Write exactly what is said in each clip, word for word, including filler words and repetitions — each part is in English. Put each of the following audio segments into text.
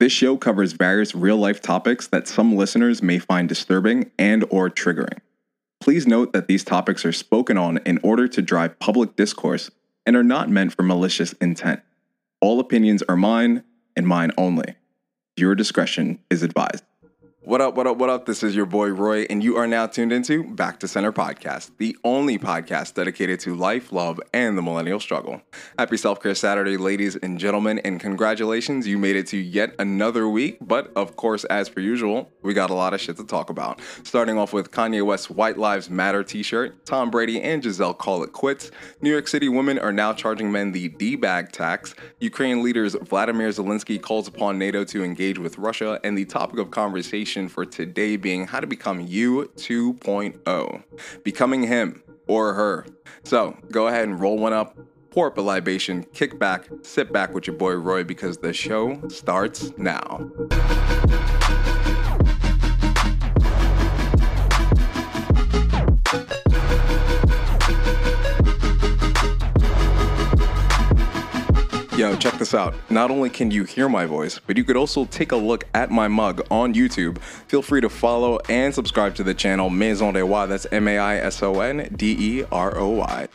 This show covers various real-life topics that some listeners may find disturbing and or triggering. Please note that these topics are spoken on in order to drive public discourse and are not meant for malicious intent. All opinions are mine and mine only. Viewer discretion is advised. What up, what up, what up? This is your boy Roy, and you are now tuned into Back to Center Podcast, the only podcast dedicated to life, love, and the millennial struggle. Happy Self-Care Saturday, ladies and gentlemen, and congratulations. You made it to yet another week, but of course, as per usual, we got a lot of shit to talk about. Starting off with Kanye West's White Lives Matter t-shirt, Tom Brady and Giselle call it quits, New York City women are now charging men the D-bag tax, Ukraine leaders Vladimir Zelensky calls upon NATO to engage with Russia, and the topic of conversation for today being how to become you two point oh, becoming him or her. So go ahead and roll one up, pour up a libation, kick back, sit back with your boy Roy, because the show starts now. Yo, check this out. Not only can you hear my voice, but you could also take a look at my mug on YouTube. Feel free to follow and subscribe to the channel Maison De Roy. That's M A I S O N D E R O Y.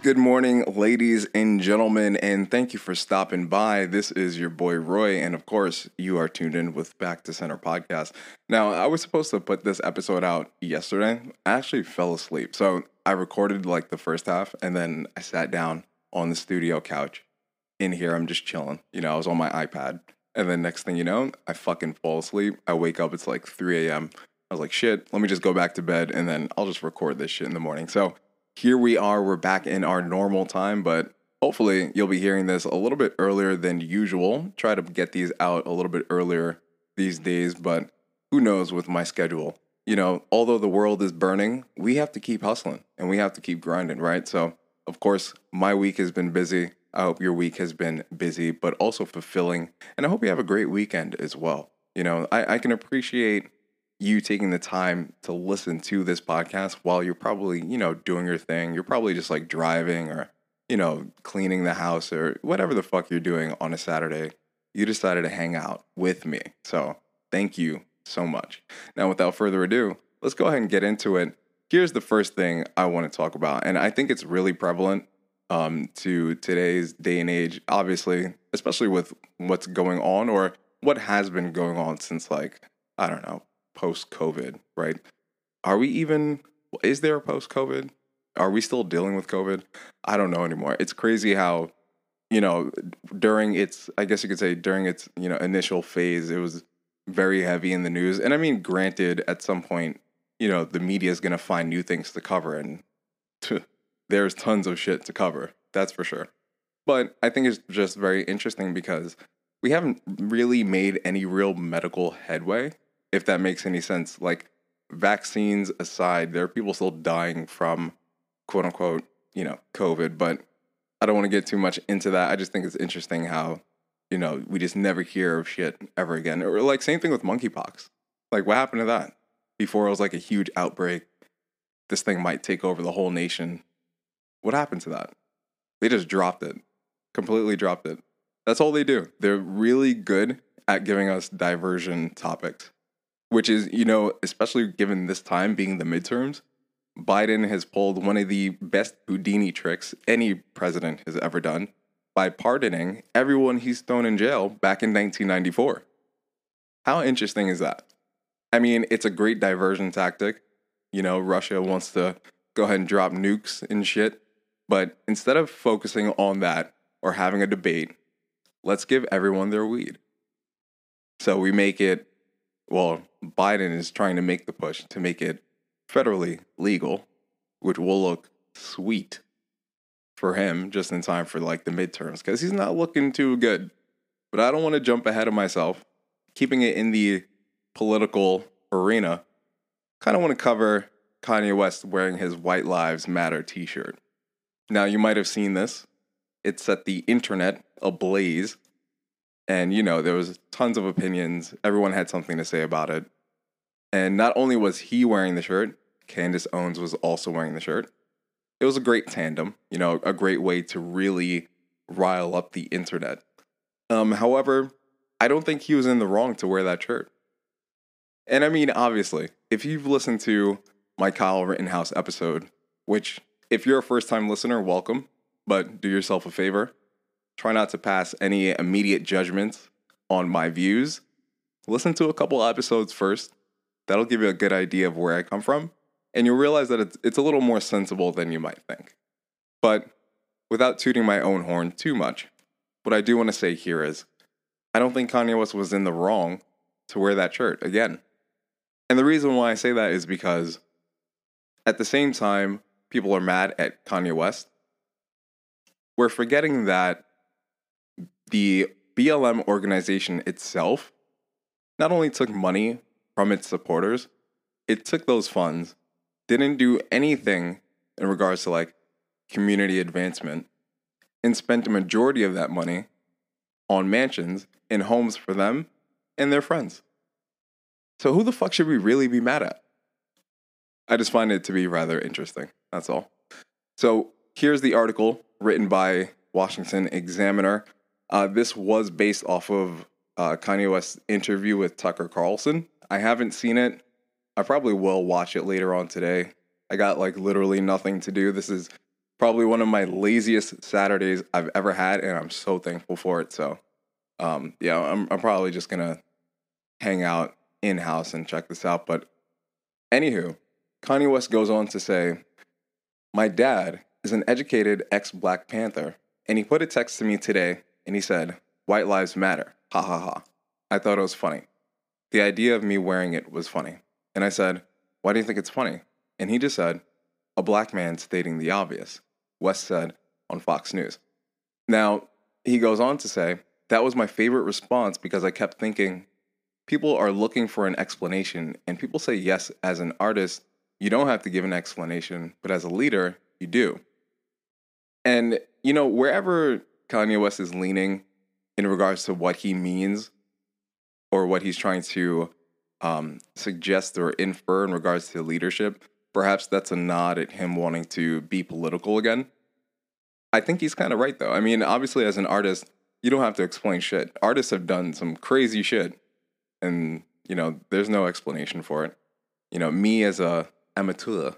Good morning, ladies and gentlemen, and thank you for stopping by. This is your boy Roy, and of course, you are tuned in with Back to Center Podcast. Now, I was supposed to put this episode out yesterday. I actually fell asleep. So I recorded like the first half, and then I sat down on the studio couch. In here, I'm just chilling. You know, I was on my iPad. And then next thing you know, I fucking fall asleep. I wake up, it's like three a.m. I was like, shit, let me just go back to bed, and then I'll just record this shit in the morning. So here we are, we're back in our normal time, but hopefully you'll be hearing this a little bit earlier than usual. Try to get these out a little bit earlier these days, but who knows with my schedule. You know, although the world is burning, we have to keep hustling and we have to keep grinding, right? So, of course, my week has been busy. I hope your week has been busy, but also fulfilling. And I hope you have a great weekend as well. You know, I, I can appreciate you taking the time to listen to this podcast while you're probably, you know, doing your thing. You're probably just like driving or, you know, cleaning the house or whatever the fuck you're doing on a Saturday. You decided to hang out with me. So thank you so much. Now, without further ado, let's go ahead and get into it. Here's the first thing I want to talk about. And I think it's really prevalent um, to today's day and age, obviously, especially with what's going on or what has been going on since, like, I don't know, post-COVID, right? Are we even, is there a post-COVID? Are we still dealing with COVID? I don't know anymore. It's crazy how, you know, during its, I guess you could say during its, you know, initial phase, it was very heavy in the news. And I mean, granted, at some point, you know, the media is going to find new things to cover, and t- there's tons of shit to cover. That's for sure. But I think it's just very interesting because we haven't really made any real medical headway, if that makes any sense. Like, vaccines aside, there are people still dying from, quote unquote, you know, COVID, but I don't want to get too much into that. I just think it's interesting how, you know, we just never hear of shit ever again. Or like, same thing with monkeypox. Like, what happened to that? Before it was like a huge outbreak, this thing might take over the whole nation. What happened to that? They just dropped it, completely dropped it. That's all they do. They're really good at giving us diversion topics, which is, you know, especially given this time being the midterms, Biden has pulled one of the best Houdini tricks any president has ever done by pardoning everyone he's thrown in jail back in nineteen ninety-four. How interesting is that? I mean, it's a great diversion tactic. You know, Russia wants to go ahead and drop nukes and shit. But instead of focusing on that or having a debate, let's give everyone their weed. So we make it, well, Biden is trying to make the push to make it federally legal, which will look sweet for him just in time for like the midterms, because he's not looking too good. But I don't want to jump ahead of myself. Keeping it in the political arena, kind of want to cover Kanye West wearing his White Lives Matter t-shirt. Now, you might have seen this. It set the internet ablaze. And, you know, there was tons of opinions. Everyone had something to say about it. And not only was he wearing the shirt, Candace Owens was also wearing the shirt. It was a great tandem, you know, a great way to really rile up the internet. Um, however, I don't think he was in the wrong to wear that shirt. And I mean, obviously, if you've listened to my Kyle Rittenhouse episode, which if you're a first-time listener, welcome, but do yourself a favor. Try not to pass any immediate judgments on my views. Listen to a couple episodes first. That'll give you a good idea of where I come from, and you'll realize that it's, it's a little more sensible than you might think. But without tooting my own horn too much, what I do want to say here is, I don't think Kanye West was in the wrong to wear that shirt again. And the reason why I say that is because at the same time, people are mad at Kanye West. We're forgetting that the B L M organization itself not only took money from its supporters, it took those funds, didn't do anything in regards to like community advancement, and spent a majority of that money on mansions and homes for them and their friends. So who the fuck should we really be mad at? I just find it to be rather interesting, that's all. So here's the article written by Washington Examiner. Uh, this was based off of uh, Kanye West's interview with Tucker Carlson. I haven't seen it. I probably will watch it later on today. I got like literally nothing to do. This is probably one of my laziest Saturdays I've ever had, and I'm so thankful for it. So, um, yeah, I'm, I'm probably just going to hang out in-house and check this out. But anywho, Kanye West goes on to say, "My dad is an educated ex-Black Panther, and he put a text to me today, and he said, 'White lives matter. Ha ha ha.' I thought it was funny. The idea of me wearing it was funny. And I said, 'Why do you think it's funny?' And he just said, 'A black man stating the obvious,' West said on Fox News." Now, he goes on to say, "That was my favorite response because I kept thinking, people are looking for an explanation, and people say, yes, as an artist, you don't have to give an explanation, but as a leader, you do." And, you know, wherever Kanye West is leaning in regards to what he means or what he's trying to um, suggest or infer in regards to leadership, perhaps that's a nod at him wanting to be political again. I think he's kind of right, though. I mean, obviously, as an artist, you don't have to explain shit. Artists have done some crazy shit, and, you know, there's no explanation for it. You know, me as a amateur,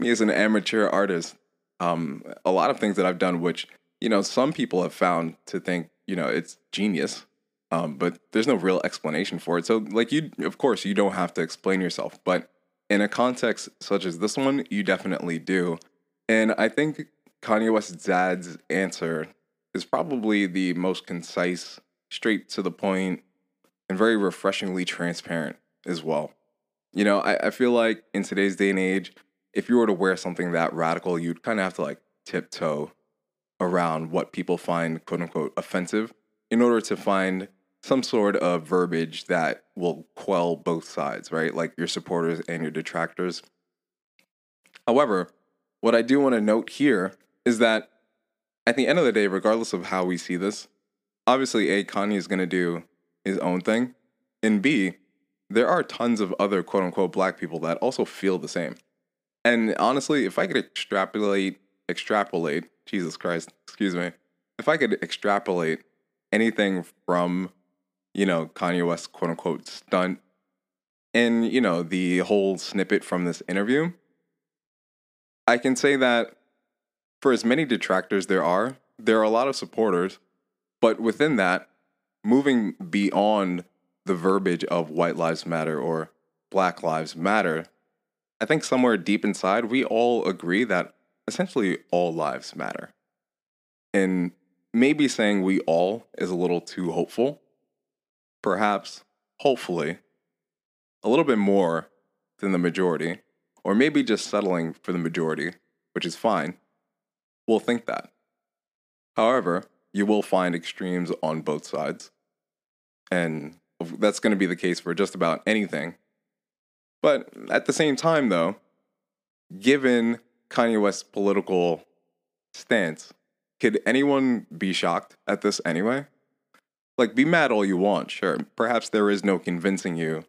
me as an amateur artist, um, a lot of things that I've done, which, you know, some people have found to think, you know, it's genius. Um, but there's no real explanation for it. So, like, you, of course, you don't have to explain yourself. But in a context such as this one, you definitely do. And I think Kanye West's dad's answer is probably the most concise, straight to the point, and very refreshingly transparent as well. You know, I, I feel like in today's day and age, if you were to wear something that radical, you'd kind of have to, like, tiptoe around what people find, quote-unquote, offensive in order to find some sort of verbiage that will quell both sides, right? Like your supporters and your detractors. However, what I do want to note here is that at the end of the day, regardless of how we see this, obviously, A, Kanye is going to do his own thing, and B, there are tons of other quote-unquote black people that also feel the same. And honestly, if I could extrapolate, extrapolate, Jesus Christ, excuse me, if I could extrapolate anything from, you know, Kanye West's quote-unquote stunt and, you know, the whole snippet from this interview, I can say that for as many detractors there are, there are a lot of supporters, but within that, moving beyond the verbiage of white lives matter or black lives matter, I think somewhere deep inside, we all agree that essentially all lives matter. And maybe saying we all is a little too hopeful. Perhaps, hopefully, a little bit more than the majority, or maybe just settling for the majority, which is fine, we'll think that. However, you will find extremes on both sides, and that's going to be the case for just about anything. But at the same time, though, given Kanye West's political stance, could anyone be shocked at this anyway? Like, be mad all you want, sure. Perhaps there is no convincing you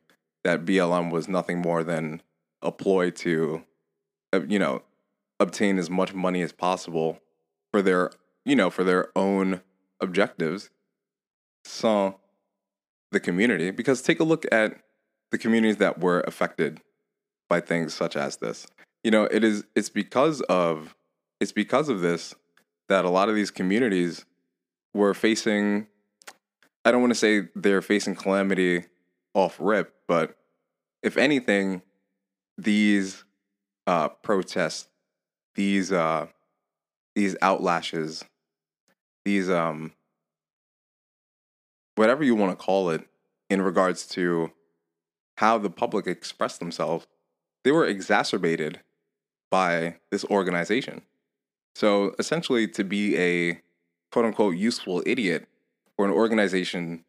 that B L M was nothing more than a ploy to, you know, obtain as much money as possible for their, you know, for their own objectives. So the community, because take a look at the communities that were affected by things such as this. You know, it is it's because of it's because of this that a lot of these communities were facing, I don't want to say they're facing calamity off rip, but if anything, these uh, protests, these uh, these outlashes, these um, whatever you want to call it, in regards to how the public expressed themselves, they were exacerbated by this organization. So essentially, to be a quote-unquote useful idiot for an organization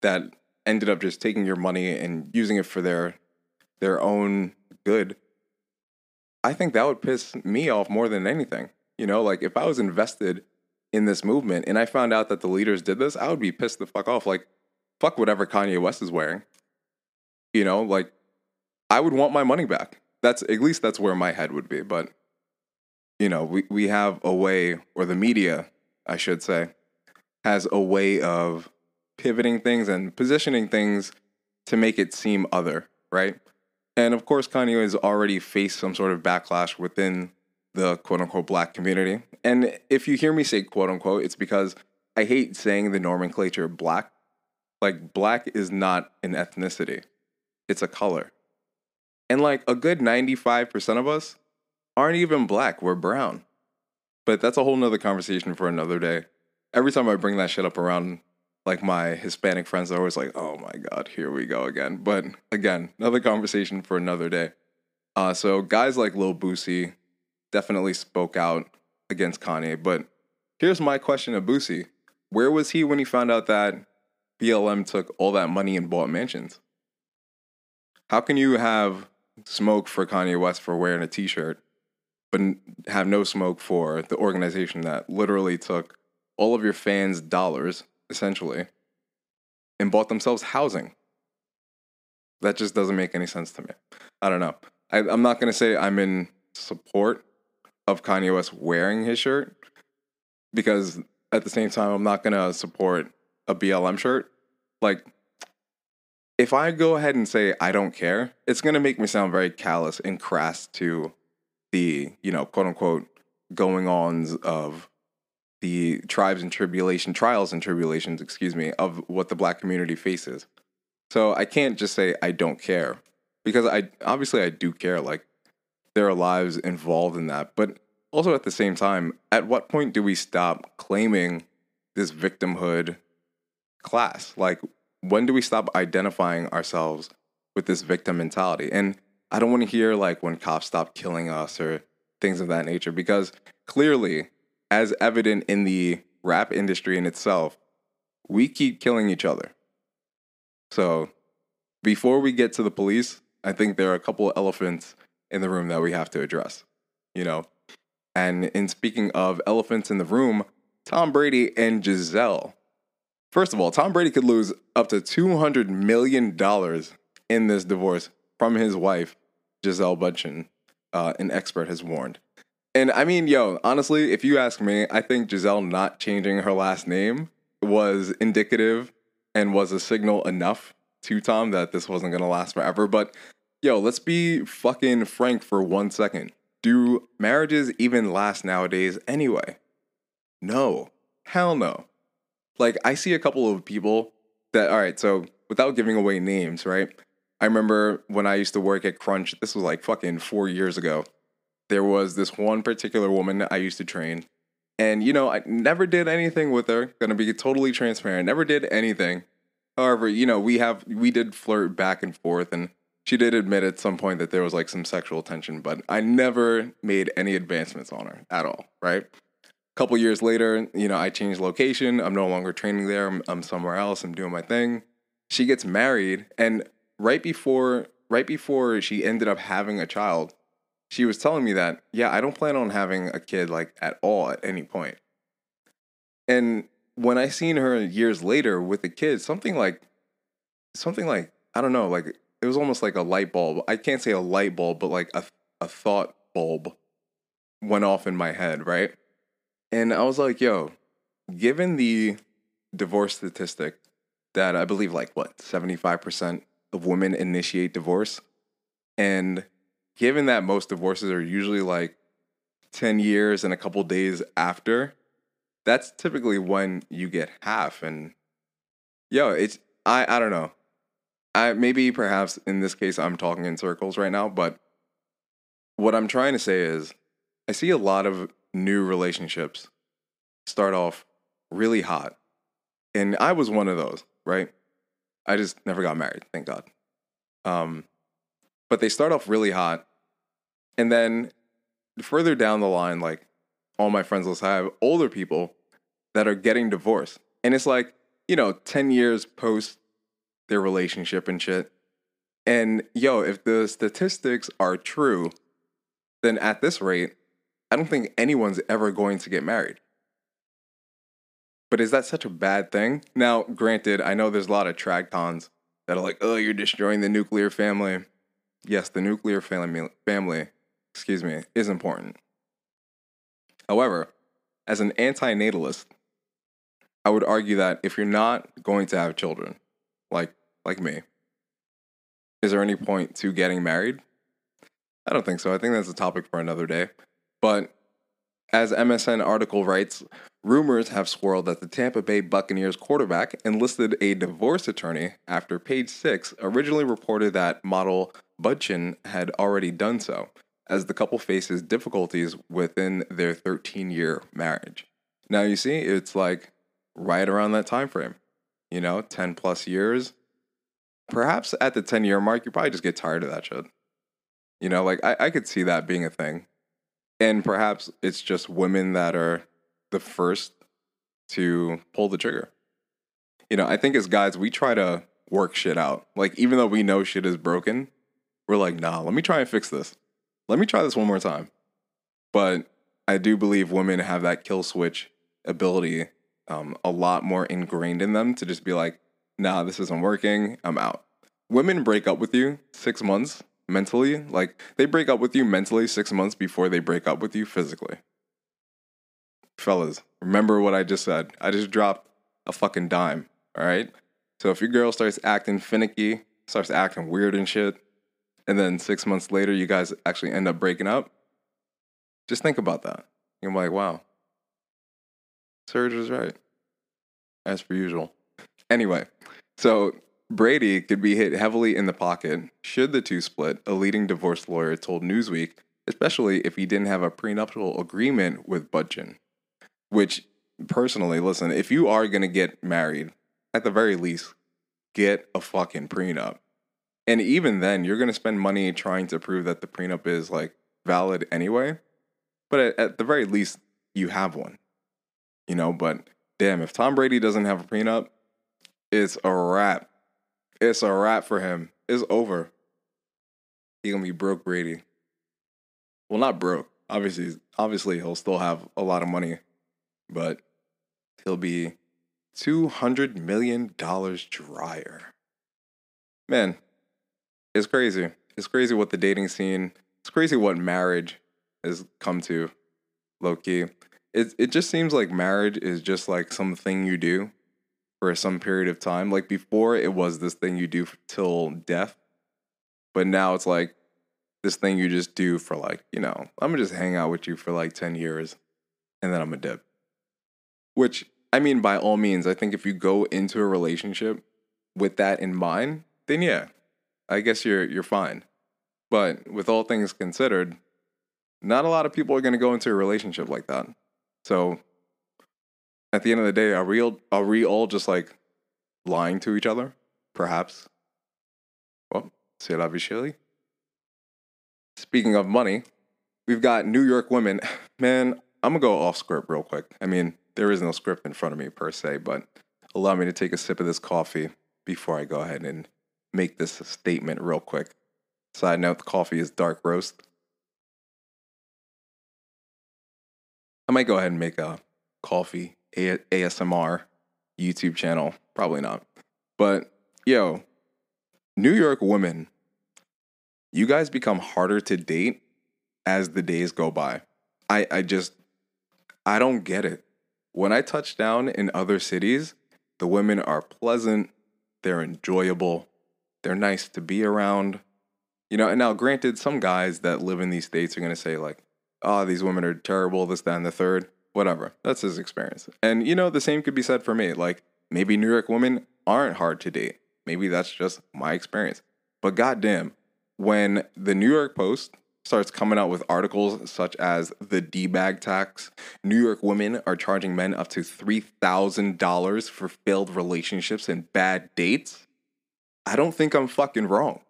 that ended up just taking your money and using it for their their own good, I think that would piss me off more than anything. You know, like if I was invested in this movement and I found out that the leaders did this, I would be pissed the fuck off. Like, fuck whatever Kanye West is wearing. You know, like I would want my money back. That's at least that's where my head would be. But, you know, we, we have a way, or the media, I should say, has a way of pivoting things and positioning things to make it seem other, right? And of course, Kanye has already faced some sort of backlash within the quote-unquote black community. And if you hear me say quote-unquote, it's because I hate saying the nomenclature black. Like, black is not an ethnicity. It's a color. And like a good ninety-five percent of us aren't even black. We're brown. But that's a whole nother conversation for another day. Every time I bring that shit up around, like, my Hispanic friends are always like, oh my God, here we go again. But again, another conversation for another day. Uh, so guys like Lil Boosie definitely spoke out against Kanye. But here's my question to Boosie. Where was he when he found out that B L M took all that money and bought mansions? How can you have smoke for Kanye West for wearing a t-shirt, but have no smoke for the organization that literally took all of your fans' dollars, essentially, and bought themselves housing? That just doesn't make any sense to me. I don't know. I, I'm not going to say I'm in support of Kanye West wearing his shirt, because at the same time, I'm not going to support a B L M shirt. Like, if I go ahead and say I don't care, it's going to make me sound very callous and crass to the, you know, quote-unquote going-ons of the tribes and tribulation, trials and tribulations, excuse me, of what the black community faces. So I can't just say I don't care, because I obviously I do care. Like, there are lives involved in that. But also at the same time, at what point do we stop claiming this victimhood class? Like, when do we stop identifying ourselves with this victim mentality? And I don't want to hear like when cops stop killing us or things of that nature, because clearly, as evident in the rap industry in itself, we keep killing each other. So before we get to the police, I think there are a couple of elephants in the room that we have to address, you know? And in speaking of elephants in the room, Tom Brady and Giselle. First of all, Tom Brady could lose up to two hundred million dollars in this divorce from his wife, Giselle Bündchen, uh, an expert has warned. And I mean, yo, honestly, if you ask me, I think Giselle not changing her last name was indicative and was a signal enough to Tom that this wasn't going to last forever. But yo, let's be fucking frank for one second. Do marriages even last nowadays anyway? No. Hell no. Like, I see a couple of people that, all right, so without giving away names, right? I remember when I used to work at Crunch, this was like fucking four years ago. There was this one particular woman I used to train, and, you know, I never did anything with her. Gonna be totally transparent. Never did anything. However, you know, we have, we did flirt back and forth, and she did admit at some point that there was like some sexual tension, but I never made any advancements on her at all, right? A couple years later, you know, I changed location. I'm no longer training there. I'm, I'm somewhere else. I'm doing my thing. She gets married, and right before, right before she ended up having a child, she was telling me that, yeah, I don't plan on having a kid, like, at all at any point. And when I seen her years later with a kid, something like, something like, I don't know, like it was almost like a light bulb. I can't say a light bulb, but like a a thought bulb went off in my head, right? And I was like, yo, given the divorce statistic that I believe like, what, seventy-five percent of women initiate divorce, and given that most divorces are usually like ten years and a couple days after, that's typically when you get half. And yo, it's, I, I don't know. I maybe perhaps in this case I'm talking in circles right now, but what I'm trying to say is I see a lot of new relationships start off really hot. And I was one of those, right? I just never got married, thank God. Um, but they start off really hot. And then further down the line, like all my friends list, I have older people that are getting divorced. And it's like, you know, ten years post their relationship and shit. And yo, if the statistics are true, then at this rate, I don't think anyone's ever going to get married. But is that such a bad thing? Now, granted, I know there's a lot of trad cons that are like, oh, you're destroying the nuclear family. Yes, the nuclear family, family, excuse me, is important. However, as an antinatalist, I would argue that if you're not going to have children, like like me, is there any point to getting married? I don't think so. I think that's a topic for another day. But as M S N article writes, rumors have swirled that the Tampa Bay Buccaneers quarterback enlisted a divorce attorney after Page Six originally reported that model Bündchen had already done so, as the couple faces difficulties within their thirteen-year marriage. Now, you see, it's like right around that time frame, you know, ten-plus years. Perhaps at the ten-year mark, you probably just get tired of that shit. You know, like, I, I could see that being a thing. And perhaps it's just women that are the first to pull the trigger. You know, I think as guys, we try to work shit out. Like, even though we know shit is broken, we're like, nah, let me try and fix this. Let me try this one more time. But I do believe women have that kill switch ability um, a lot more ingrained in them to just be like, nah, this isn't working, I'm out. Women break up with you six months mentally. Like, they break up with you mentally six months before they break up with you physically. Fellas, remember what I just said. I just dropped a fucking dime, all right? So if your girl starts acting finicky, starts acting weird and shit, and then six months later you guys actually end up breaking up, just think about that. You're like, wow, Serge was right, as per usual. Anyway, so Brady could be hit heavily in the pocket should the two split, a leading divorce lawyer told Newsweek, especially if he didn't have a prenuptial agreement with Bündchen. Which, personally, listen, if you are going to get married, at the very least, get a fucking prenup. And even then, you're going to spend money trying to prove that the prenup is, like, valid anyway. But at, at the very least, you have one. You know, but damn, if Tom Brady doesn't have a prenup, it's a wrap. It's a wrap for him. It's over. He's going to be broke, Brady. Well, not broke. Obviously, obviously, he'll still have a lot of money. But he'll be two hundred million dollars drier. Man, it's crazy. It's crazy what the dating scene, it's crazy what marriage has come to, low-key. It, it just seems like marriage is just like something you do for some period of time. Like before, it was this thing you do till death. But now it's like this thing you just do for like, you know, I'm going to just hang out with you for like ten years and then I'm going to dip. Which, I mean, by all means, I think if you go into a relationship with that in mind, then yeah, I guess you're you're fine. But with all things considered, not a lot of people are going to go into a relationship like that. So at the end of the day, are we all, are we all just like lying to each other? Perhaps. Well, c'est la vie chérie. Speaking of money, we've got New York women. Man, I'm going to go off script real quick. I mean, there is no script in front of me per se, but allow me to take a sip of this coffee before I go ahead and make this a statement real quick. Side note, the coffee is dark roast. I might go ahead and make a coffee a- ASMR YouTube channel. Probably not. But, yo, New York women, you guys become harder to date as the days go by. I, I just, I don't get it. When I touch down in other cities, the women are pleasant, they're enjoyable, they're nice to be around. You know, and now granted, some guys that live in these states are going to say like, oh, these women are terrible, this, that, and the third, whatever. That's his experience. And, you know, the same could be said for me. Like, maybe New York women aren't hard to date. Maybe that's just my experience. But goddamn, when the New York Post starts coming out with articles such as the D-bag tax, New York women are charging men up to three thousand dollars for failed relationships and bad dates, I don't think I'm fucking wrong.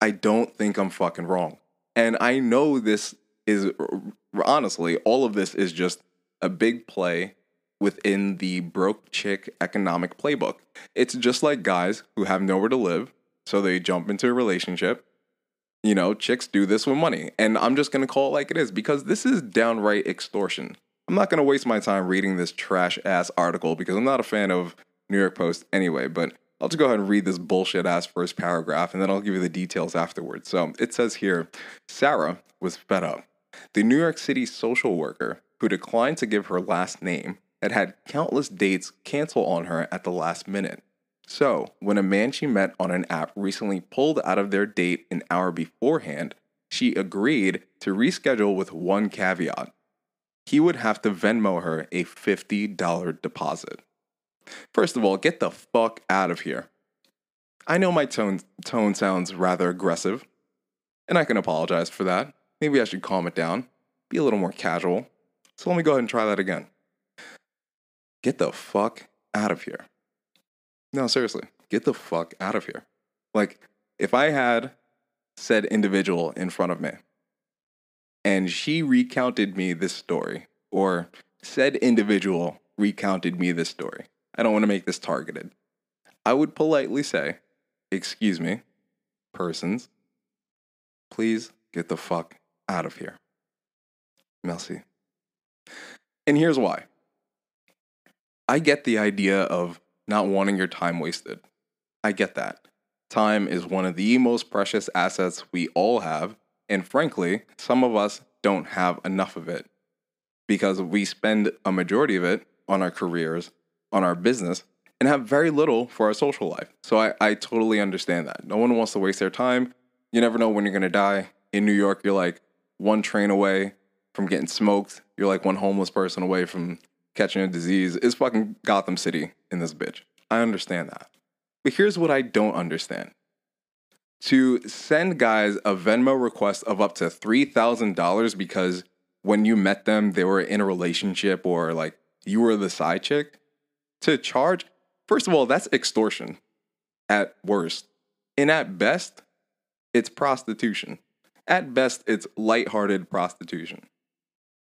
I don't think I'm fucking wrong. And I know this is, honestly, all of this is just a big play within the broke chick economic playbook. It's just like guys who have nowhere to live, so they jump into a relationship. You know, chicks do this with money. And I'm just going to call it like it is because this is downright extortion. I'm not going to waste my time reading this trash-ass article because I'm not a fan of New York Post anyway. But I'll just go ahead and read this bullshit-ass first paragraph and then I'll give you the details afterwards. So it says here, Sarah was fed up. The New York City social worker, who declined to give her last name, had had countless dates cancel on her at the last minute. So, when a man she met on an app recently pulled out of their date an hour beforehand, she agreed to reschedule with one caveat. He would have to Venmo her a fifty dollars deposit. First of all, get the fuck out of here. I know my tone, tone sounds rather aggressive, and I can apologize for that. Maybe I should calm it down, be a little more casual. So let me go ahead and try that again. Get the fuck out of here. No, seriously, get the fuck out of here. Like, if I had said individual in front of me and she recounted me this story, or said individual recounted me this story, I don't want to make this targeted, I would politely say, excuse me, persons, please get the fuck out of here. Merci. And here's why. I get the idea of not wanting your time wasted. I get that. Time is one of the most precious assets we all have, and frankly, some of us don't have enough of it because we spend a majority of it on our careers, on our business, and have very little for our social life. So I, I totally understand that. No one wants to waste their time. You never know when you're going to die. In New York, you're like one train away from getting smoked. You're like one homeless person away from catching a disease. Is fucking Gotham City in this bitch. I understand that. But here's what I don't understand. To send guys a Venmo request of up to three thousand dollars because when you met them, they were in a relationship or like you were the side chick, to charge, first of all, that's extortion at worst. And at best, it's prostitution. At best, it's lighthearted prostitution.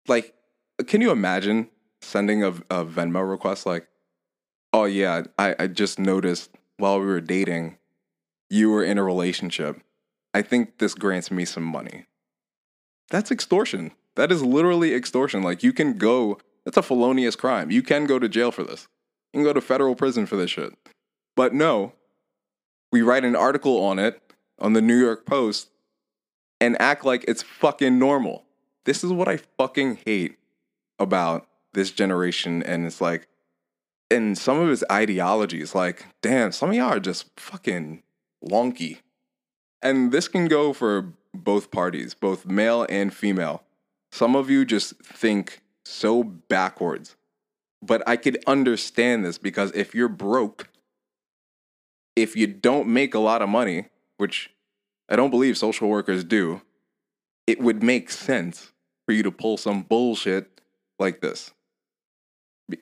Like, can you imagine sending a, a Venmo request like, oh yeah, I, I just noticed while we were dating, you were in a relationship. I think this grants me some money. That's extortion. That is literally extortion. Like you can go, that's a felonious crime. You can go to jail for this. You can go to federal prison for this shit. But no, we write an article on it on the New York Post and act like it's fucking normal. This is what I fucking hate about this generation, and it's like, and some of his ideologies, like, damn, some of y'all are just fucking wonky. And this can go for both parties, both male and female. Some of you just think so backwards, but I could understand this because if you're broke, if you don't make a lot of money, which I don't believe social workers do, it would make sense for you to pull some bullshit like this.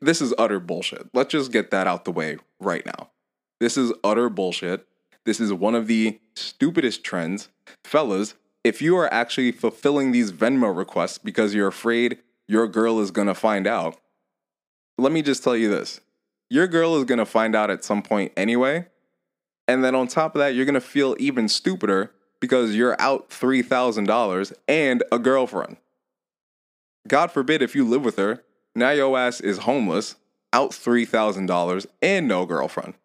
This is utter bullshit. Let's just get that out the way right now. This is utter bullshit. This is one of the stupidest trends. Fellas, if you are actually fulfilling these Venmo requests because you're afraid your girl is going to find out, let me just tell you this. Your girl is going to find out at some point anyway. And then on top of that, you're going to feel even stupider because you're out three thousand dollars and a girlfriend. God forbid if you live with her. Now your ass is homeless, out three thousand dollars, and no girlfriend.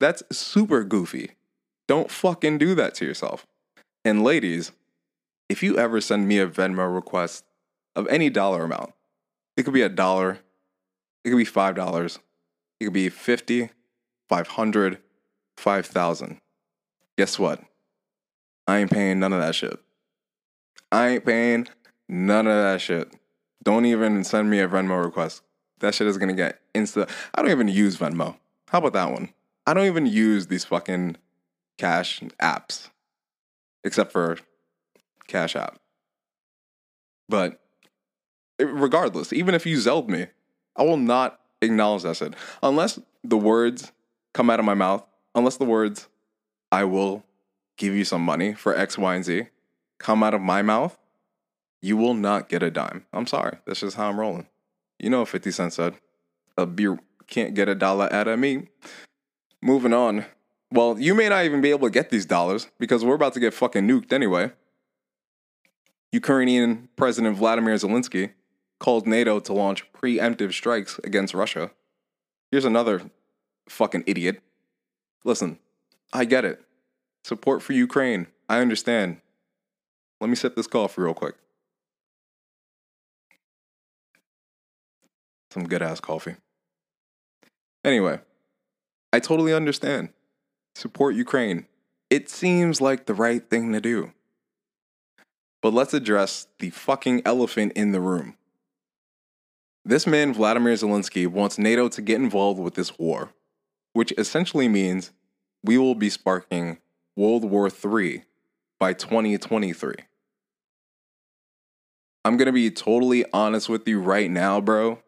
That's super goofy. Don't fucking do that to yourself. And ladies, if you ever send me a Venmo request of any dollar amount, it could be a dollar, it could be five dollars, it could be fifty, five hundred, five thousand. Guess what? I ain't paying none of that shit. I ain't paying none of that shit. Don't even send me a Venmo request. That shit is going to get insta. I don't even use Venmo. How about that one? I don't even use these fucking cash apps, except for Cash App. But regardless, even if you Zelled me, I will not acknowledge that shit. Unless the words come out of my mouth, unless the words, I will give you some money for X, Y, and Z, come out of my mouth, you will not get a dime. I'm sorry. That's just how I'm rolling. You know what fifty Cent said. A beer can't get a dollar out of me. Moving on. Well, you may not even be able to get these dollars because we're about to get fucking nuked anyway. Ukrainian President Vladimir Zelensky called NATO to launch preemptive strikes against Russia. Here's another fucking idiot. Listen, I get it. Support for Ukraine. I understand. Let me set this call for real quick. Some good-ass coffee. Anyway, I totally understand. Support Ukraine. It seems like the right thing to do. But let's address the fucking elephant in the room. This man, Vladimir Zelensky, wants NATO to get involved with this war, which essentially means we will be sparking World War Three by twenty twenty-three. I'm going to be totally honest with you right now, bro.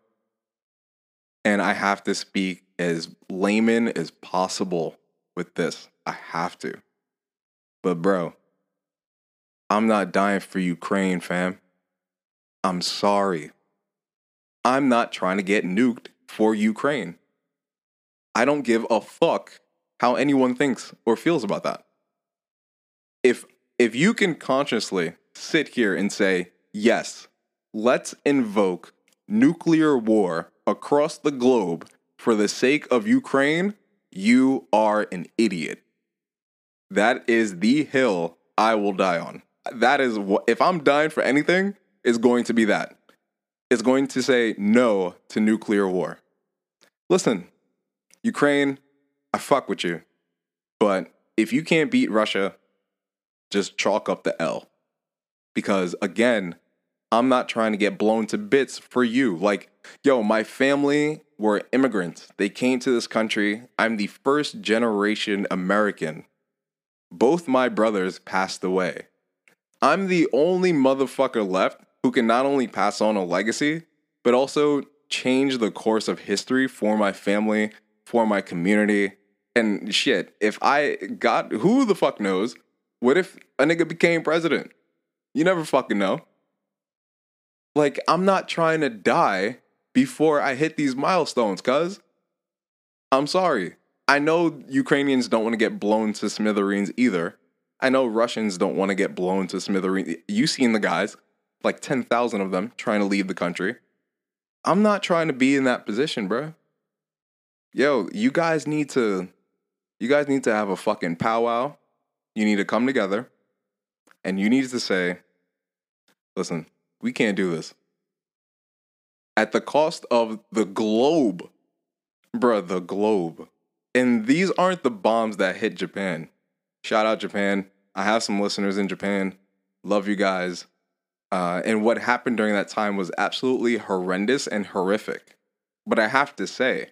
And I have to speak as layman as possible with this. I have to. But bro, I'm not dying for Ukraine, fam. I'm sorry. I'm not trying to get nuked for Ukraine. I don't give a fuck how anyone thinks or feels about that. If if you can consciously sit here and say, yes, let's invoke nuclear war across the globe for the sake of Ukraine, you are an idiot. That is the hill I will die on. That is what, if I'm dying for anything, it's going to be that. It's going to say no to nuclear war. Listen, Ukraine, I fuck with you. But if you can't beat Russia, just chalk up the L. Because again, I'm not trying to get blown to bits for you. Like, yo, my family were immigrants. They came to this country. I'm the first generation American. Both my brothers passed away. I'm the only motherfucker left who can not only pass on a legacy, but also change the course of history for my family, for my community, and shit. If I got, who the fuck knows? What if a nigga became president? You never fucking know. Like, I'm not trying to die before I hit these milestones, cuz. I'm sorry. I know Ukrainians don't want to get blown to smithereens either. I know Russians don't want to get blown to smithereens. You've seen the guys, like ten thousand of them, trying to leave the country. I'm not trying to be in that position, bro. Yo, you guys need to, you guys need to have a fucking powwow. You need to come together, and you need to say, listen, we can't do this. At the cost of the globe, bro, the globe. And these aren't the bombs that hit Japan. Shout out Japan. I have some listeners in Japan. Love you guys. Uh, and what happened during that time was absolutely horrendous and horrific. But I have to say,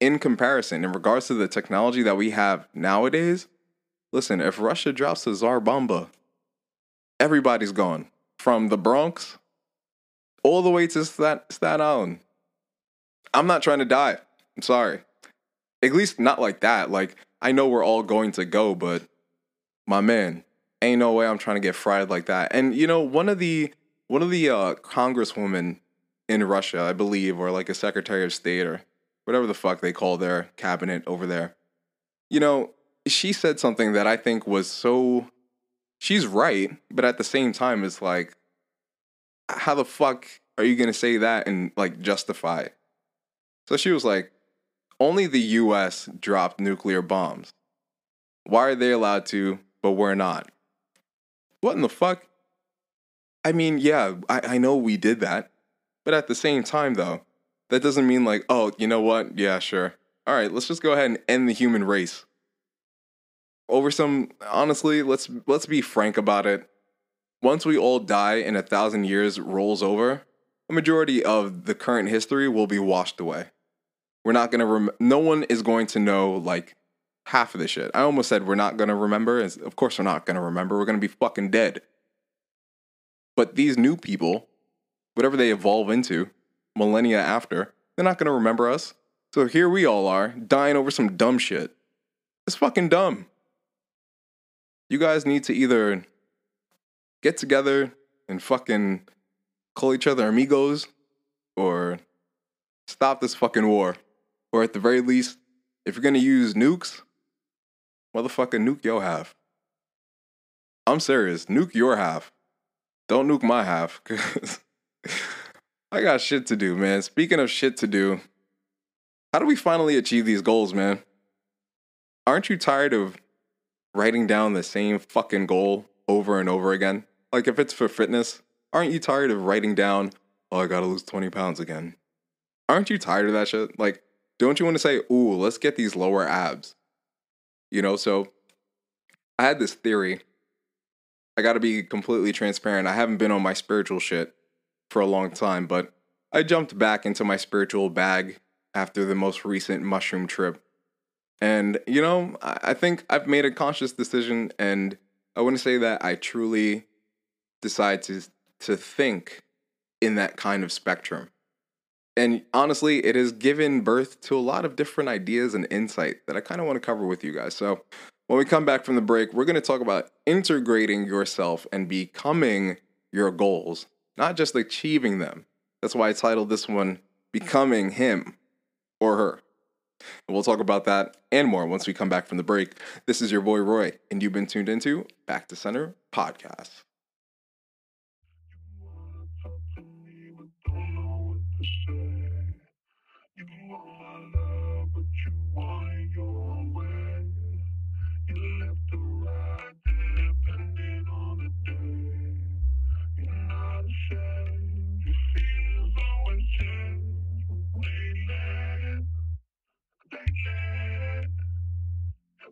in comparison, in regards to the technology that we have nowadays, listen, if Russia drops the Tsar Bomba, everybody's gone. From the Bronx all the way to Stat- Staten Island. I'm not trying to die. I'm sorry. At least not like that. Like, I know we're all going to go, but my man, ain't no way I'm trying to get fried like that. And, you know, one of the one of the uh, congresswomen in Russia, I believe, or like a secretary of state or whatever the fuck they call their cabinet over there, you know, she said something that I think was so... She's right, but at the same time, it's like, how the fuck are you going to say that and, like, justify it? So she was like, only the U S dropped nuclear bombs. Why are they allowed to, but we're not? What in the fuck? I mean, yeah, I, I know we did that. But at the same time, though, that doesn't mean like, oh, you know what? Yeah, sure. All right, let's just go ahead and end the human race. Over some, honestly, let's let's be frank about it. Once we all die and a thousand years rolls over, a majority of the current history will be washed away. We're not going to, rem- no one is going to know, like, half of this shit. I almost said we're not going to remember. Of course we're not going to remember. We're going to be fucking dead. But these new people, whatever they evolve into, millennia after, they're not going to remember us. So here we all are, dying over some dumb shit. It's fucking dumb. You guys need to either get together and fucking call each other amigos, or stop this fucking war. Or at the very least, if you're going to use nukes, motherfucker, nuke your half. I'm serious. Nuke your half. Don't nuke my half, because I got shit to do, man. Speaking of shit to do, how do we finally achieve these goals, man? Aren't you tired of writing down the same fucking goal over and over again? Like, if it's for fitness, aren't you tired of writing down, oh, I gotta lose twenty pounds again? Aren't you tired of that shit? Like, don't you want to say, ooh, let's get these lower abs? You know, so I had this theory. I gotta be completely transparent. I haven't been on my spiritual shit for a long time, but I jumped back into my spiritual bag after the most recent mushroom trip. And, you know, I think I've made a conscious decision, and I want to say that I truly decide to, to think in that kind of spectrum. And honestly, it has given birth to a lot of different ideas and insight that I kind of want to cover with you guys. So when we come back from the break, we're going to talk about integrating yourself and becoming your goals, not just achieving them. That's why I titled this one, Becoming Him or Her. And we'll talk about that and more once we come back from the break. This is your boy Roy, and you've been tuned into Back to Center Podcast.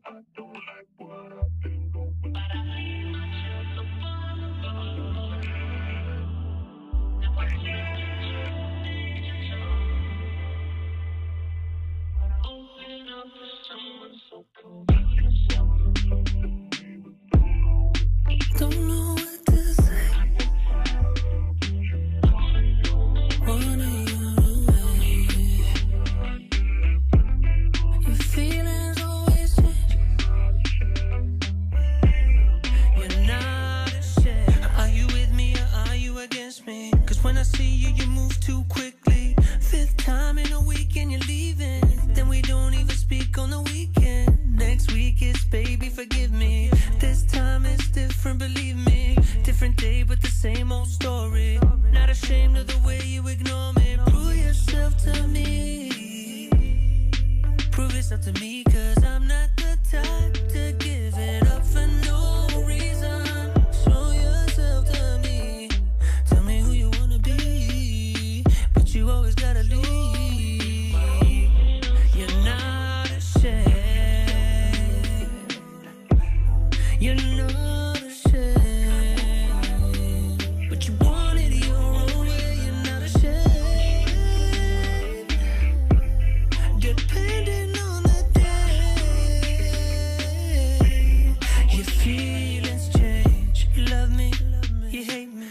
I don't like what I've been going through, but I feel myself so far above. Now I know open up to someone so cold. Don't know what to say. Wanna you away. You feel it. When I see you, you move too quickly. Fifth time in a week and you're leaving. Then we don't even speak on the weekend. Next week is baby, forgive me. This time it's different, believe me. Different day, but the same old story. Not ashamed of the way you ignore me. Prove yourself to me. Prove yourself to me, cause I'm not the type to give it up for no reason. Show yourself to me. You always gotta leave. You're not ashamed. You're not ashamed. But you want it your own way. You're not ashamed. Depending on the day, your feelings change. You love me, you hate me.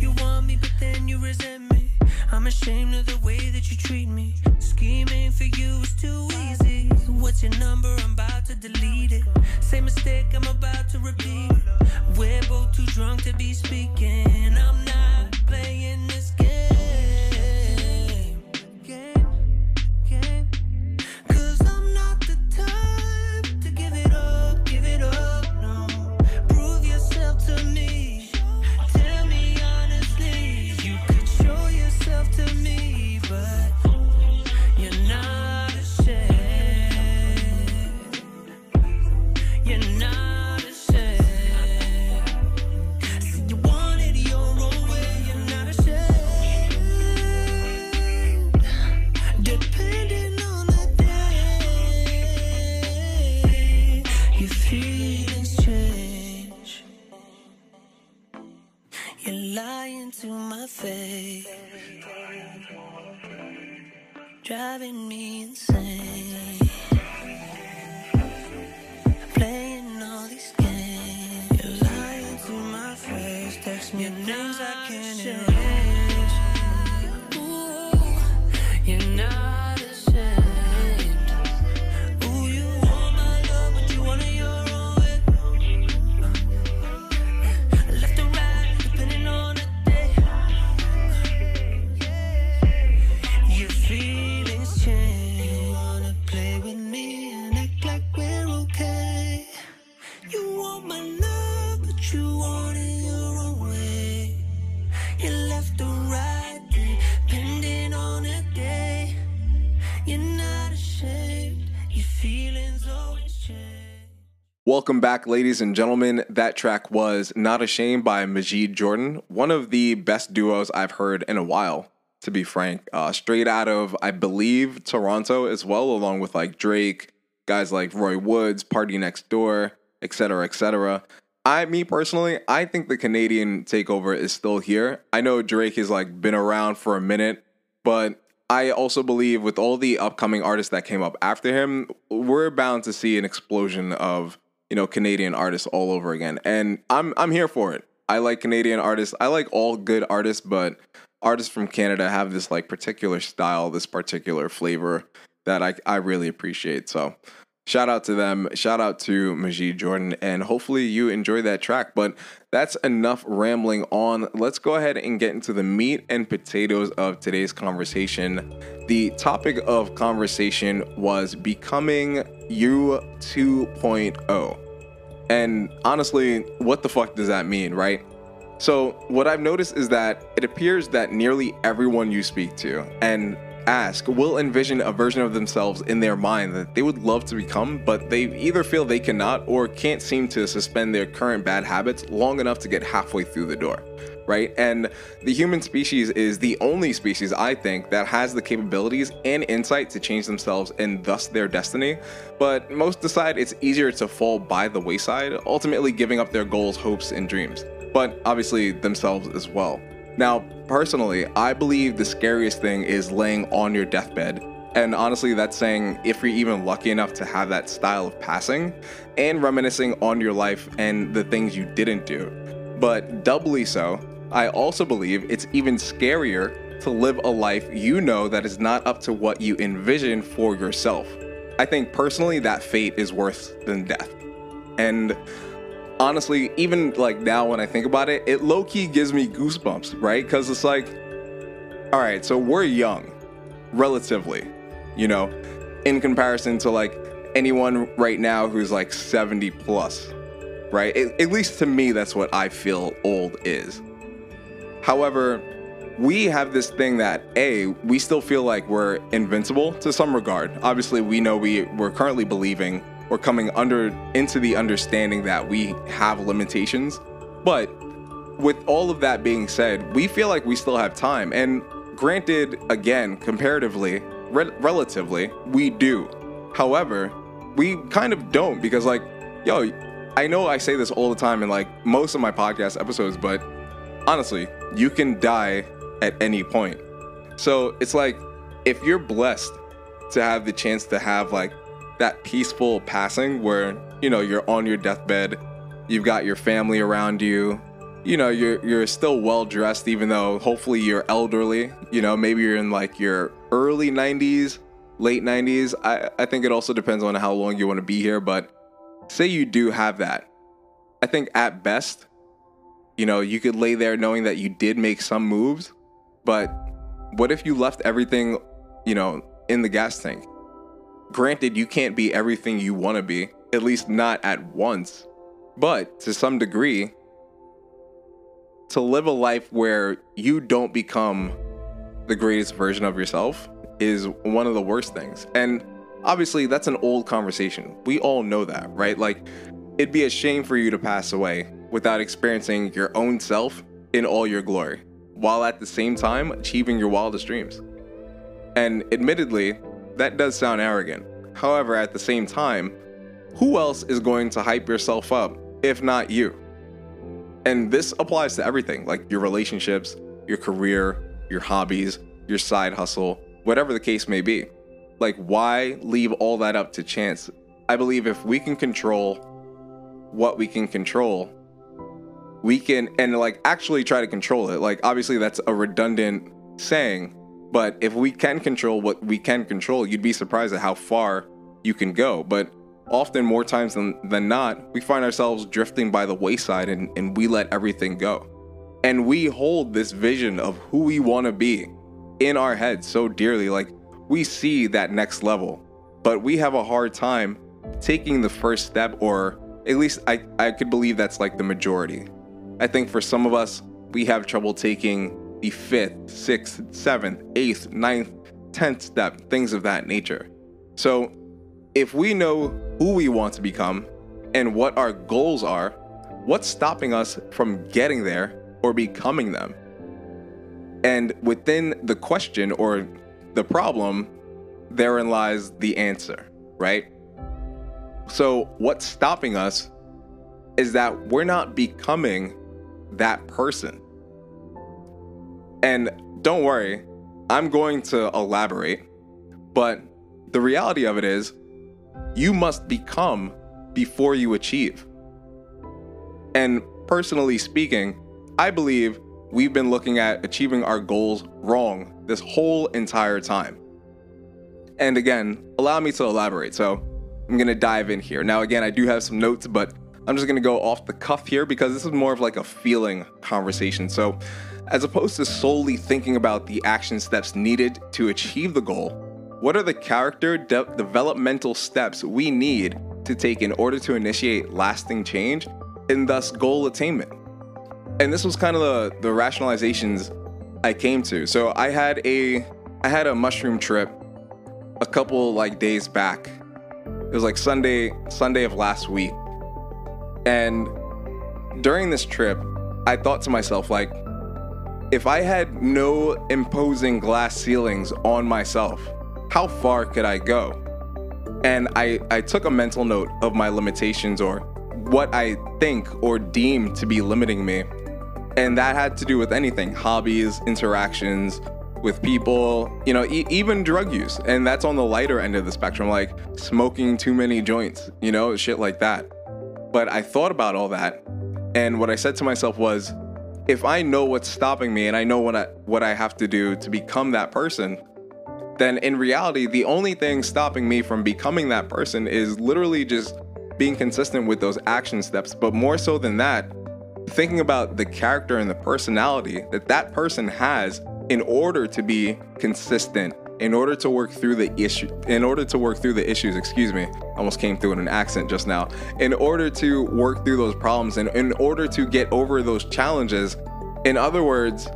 You want me, but then you resent me. I'm ashamed of the way that you treat me. Scheming for you is too easy. What's your number? I'm about to delete it. Same mistake, I'm about to repeat. We're both too drunk to be speaking. I'm not playing this game. Cause I'm not the type to give it up, give it up, no. Prove yourself to me. To me, but you're not ashamed. You're and lying to my face, driving me insane, playing all these games. You're lying to my face, text me names I can't erase. Ooh, you're not. Welcome back, ladies and gentlemen. That track was Not Ashamed by Majid Jordan, one of the best duos I've heard in a while, to be frank. Uh, straight out of, I believe, Toronto as well, along with like Drake, guys like Roy Woods, Party Next Door, et cetera, et cetera. I, me personally, I think the Canadian takeover is still here. I know Drake has like been around for a minute, but I also believe with all the upcoming artists that came up after him, we're bound to see an explosion of, you know, Canadian artists all over again. And I'm I'm here for it. I like Canadian artists. I like all good artists, but artists from Canada have this like particular style, this particular flavor that I, I really appreciate. So shout out to them. Shout out to Majid Jordan. And hopefully you enjoy that track. But that's enough rambling on. Let's go ahead and get into the meat and potatoes of today's conversation. The topic of conversation was becoming you two point oh. And honestly, what the fuck does that mean, right? So what I've noticed is that it appears that nearly everyone you speak to and ask will envision a version of themselves in their mind that they would love to become, but they either feel they cannot or can't seem to suspend their current bad habits long enough to get halfway through the door, right? And the human species is the only species, I think, that has the capabilities and insight to change themselves and thus their destiny, but most decide it's easier to fall by the wayside, ultimately giving up their goals, hopes, and dreams, but obviously themselves as well. Now, personally, I believe the scariest thing is laying on your deathbed, and honestly, that's saying if you're even lucky enough to have that style of passing, and reminiscing on your life and the things you didn't do. But doubly so, I also believe it's even scarier to live a life you know that is not up to what you envision for yourself. I think personally that fate is worse than death. And honestly, even like now when I think about it, it low-key gives me goosebumps, right? Because it's like, all right, so we're young, relatively, you know, in comparison to like anyone right now who's like seventy plus, right? It, at least to me, that's what I feel old is. However, we have this thing that, A, we still feel like we're invincible to some regard. Obviously, we know we, we're currently believing or coming under into the understanding that we have limitations. But with all of that being said, we feel like we still have time. And granted, again, comparatively, re- relatively, we do. However, we kind of don't because like, yo, I know I say this all the time in like most of my podcast episodes, but honestly, you can die at any point. So it's like, if you're blessed to have the chance to have like that peaceful passing where, you know, you're on your deathbed, you've got your family around you, you know, you're you're still well dressed, even though hopefully you're elderly, you know, maybe you're in like your early nineties, late nineties. I, I think it also depends on how long you want to be here, but say you do have that. I think at best, you know, you could lay there knowing that you did make some moves, but what if you left everything, you know, in the gas tank? Granted, you can't be everything you want to be, at least not at once, but to some degree, to live a life where you don't become the greatest version of yourself is one of the worst things. And obviously, that's an old conversation. We all know that, right? Like, it'd be a shame for you to pass away without experiencing your own self in all your glory, while at the same time achieving your wildest dreams. And admittedly, that does sound arrogant. However, at the same time, who else is going to hype yourself up if not you? And this applies to everything, like your relationships, your career, your hobbies, your side hustle, whatever the case may be. Like, why leave all that up to chance? I believe if we can control what we can control, we can, and like actually try to control it. Like, obviously that's a redundant saying, but if we can control what we can control, you'd be surprised at how far you can go. But often, more times than, than not, we find ourselves drifting by the wayside and, and we let everything go. And we hold this vision of who we want to be in our heads so dearly. Like, we see that next level, but we have a hard time taking the first step, or at least I, I could believe that's like the majority. I think for some of us, we have trouble taking the fifth, sixth, seventh, eighth, ninth, tenth step, things of that nature. So if we know who we want to become and what our goals are, what's stopping us from getting there or becoming them? And within the question or the problem, therein lies the answer, right? So what's stopping us is that we're not becoming that person. And don't worry, I'm going to elaborate, but the reality of it is you must become before you achieve. And personally speaking, I believe we've been looking at achieving our goals wrong this whole entire time. And again, allow me to elaborate. So I'm going to dive in here. Now, again, I do have some notes, but I'm just going to go off the cuff here because this is more of like a feeling conversation. So as opposed to solely thinking about the action steps needed to achieve the goal, what are the character de- developmental steps we need to take in order to initiate lasting change and thus goal attainment? And this was kind of the, the rationalizations I came to. So I had a I had a mushroom trip a couple like days back. It was like Sunday Sunday of last week. And during this trip, I thought to myself, like, if I had no imposing glass ceilings on myself, how far could I go? And I, I took a mental note of my limitations, or what I think or deem to be limiting me. And that had to do with anything, hobbies, interactions with people, you know, e- even drug use. And that's on the lighter end of the spectrum, like smoking too many joints, you know, shit like that. But I thought about all that. And what I said to myself was, if I know what's stopping me and I know what I, what I have to do to become that person, then in reality, the only thing stopping me from becoming that person is literally just being consistent with those action steps. But more so than that, thinking about the character and the personality that that person has in order to be consistent, in order to work through the issue, in order to work through the issues, excuse me, almost came through in an accent just now, in order to work through those problems and in order to get over those challenges. In other words,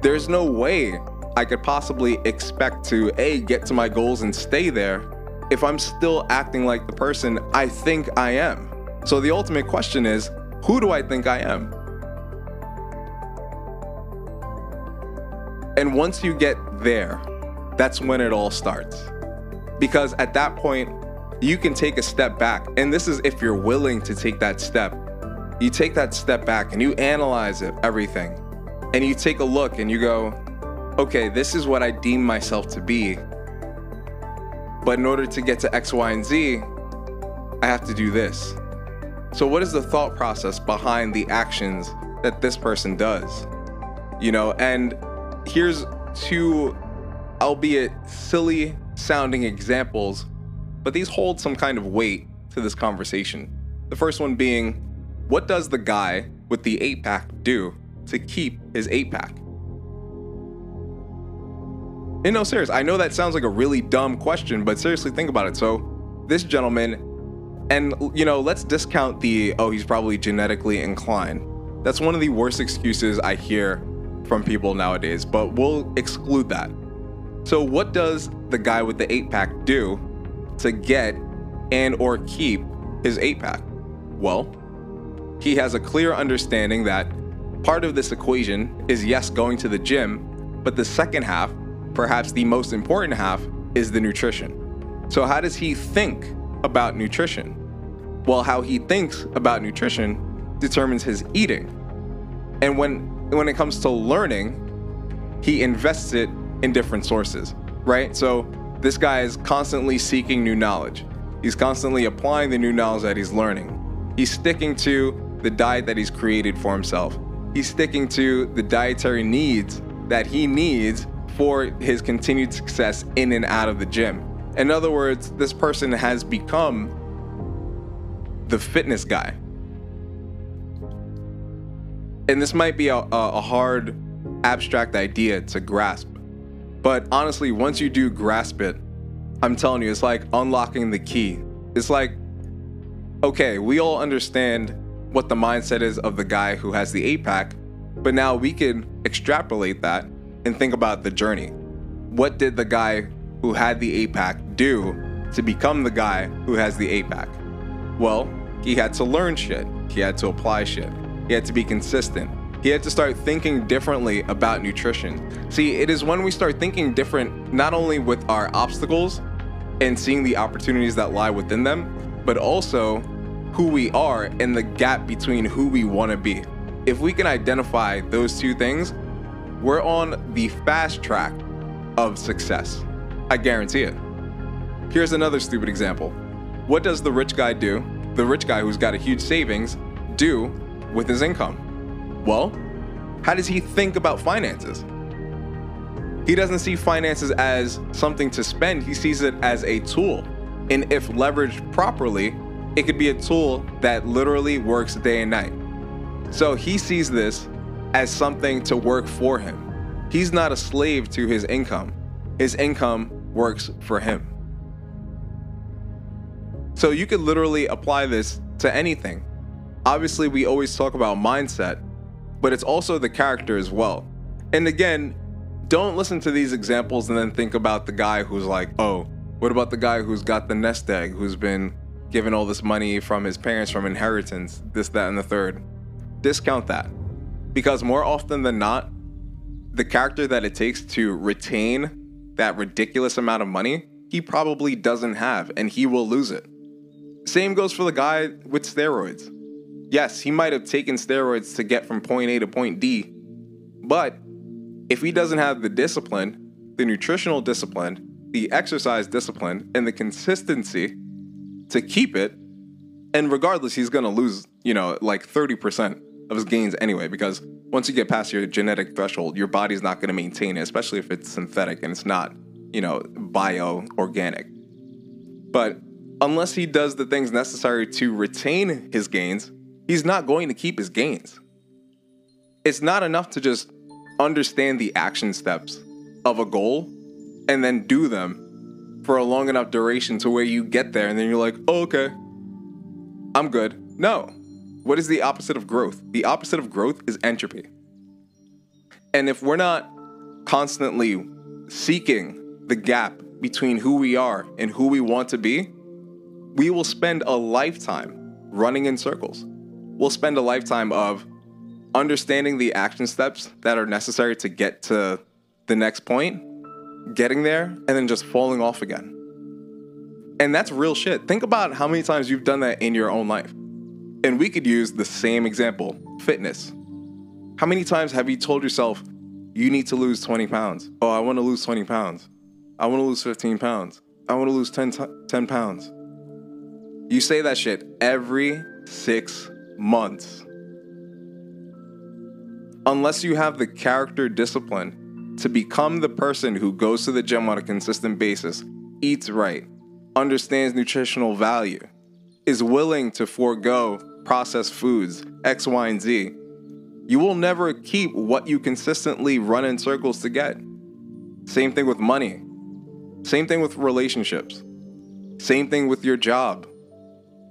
there's no way I could possibly expect to A, get to my goals and stay there if I'm still acting like the person I think I am. So the ultimate question is, who do I think I am? And once you get there, that's when it all starts. Because at that point, you can take a step back. And this is if you're willing to take that step. You take that step back and you analyze it, everything. And you take a look and you go, okay, this is what I deem myself to be. But in order to get to X, Y, and Z, I have to do this. So what is the thought process behind the actions that this person does? You know, and here's two, albeit silly sounding examples, but these hold some kind of weight to this conversation. The first one being, what does the guy with the eight pack do to keep his eight pack? And no, serious, I know that sounds like a really dumb question, but seriously think about it. So this gentleman, and you know, let's discount the, oh, he's probably genetically inclined. That's one of the worst excuses I hear from people nowadays, but we'll exclude that. So what does the guy with the eight pack do to get and or keep his eight pack? Well, he has a clear understanding that part of this equation is yes, going to the gym, but the second half, perhaps the most important half, is the nutrition. So how does he think about nutrition? Well, how he thinks about nutrition determines his eating. And when when it comes to learning, he invests it in different sources, right? So this guy is constantly seeking new knowledge. He's constantly applying the new knowledge that he's learning. He's sticking to the diet that he's created for himself. He's sticking to the dietary needs that he needs for his continued success in and out of the gym. In other words, this person has become the fitness guy. And this might be a, a hard, abstract idea to grasp. But honestly, once you do grasp it, I'm telling you, it's like unlocking the key. It's like, okay, we all understand what the mindset is of the guy who has the eight-pack, but now we can extrapolate that and think about the journey. What did the guy who had the eight-pack do to become the guy who has the eight-pack? Well, he had to learn shit. He had to apply shit. He had to be consistent. He had to start thinking differently about nutrition. See, it is when we start thinking different, not only with our obstacles and seeing the opportunities that lie within them, but also who we are and the gap between who we want to be. If we can identify those two things, we're on the fast track of success. I guarantee it. Here's another stupid example. What does the rich guy do? The rich guy who's got a huge savings do with his income? Well, how does he think about finances? He doesn't see finances as something to spend. He sees it as a tool. And if leveraged properly, it could be a tool that literally works day and night. So he sees this as something to work for him. He's not a slave to his income. His income works for him. So you could literally apply this to anything. Obviously, we always talk about mindset, but it's also the character as well. And again, don't listen to these examples and then think about the guy who's like, oh, what about the guy who's got the nest egg, who's been given all this money from his parents, from inheritance, this, that, and the third. Discount that. Because more often than not, the character that it takes to retain that ridiculous amount of money, he probably doesn't have, and he will lose it. Same goes for the guy with steroids. Yes, he might have taken steroids to get from point A to point D, but if he doesn't have the discipline, the nutritional discipline, the exercise discipline, and the consistency to keep it, and regardless, he's going to lose, you know, like thirty percent of his gains anyway, because once you get past your genetic threshold, your body's not going to maintain it, especially if it's synthetic and it's not, you know, bio-organic. But unless he does the things necessary to retain his gains, he's not going to keep his gains. It's not enough to just understand the action steps of a goal and then do them for a long enough duration to where you get there and then you're like, oh, okay, I'm good. No. What is the opposite of growth? The opposite of growth is entropy. And if we're not constantly seeking the gap between who we are and who we want to be, we will spend a lifetime running in circles. We'll spend a lifetime of understanding the action steps that are necessary to get to the next point, getting there, and then just falling off again. And that's real shit. Think about how many times you've done that in your own life. And we could use the same example, fitness. How many times have you told yourself, you need to lose twenty pounds? Oh, I want to lose twenty pounds. I want to lose fifteen pounds. I want to lose ten, ten pounds. You say that shit every six months. Unless you have the character discipline to become the person who goes to the gym on a consistent basis, eats right, understands nutritional value, is willing to forego processed foods, X, Y, and Z, you will never keep what you consistently run in circles to get. Same thing with money. Same thing with relationships. Same thing with your job.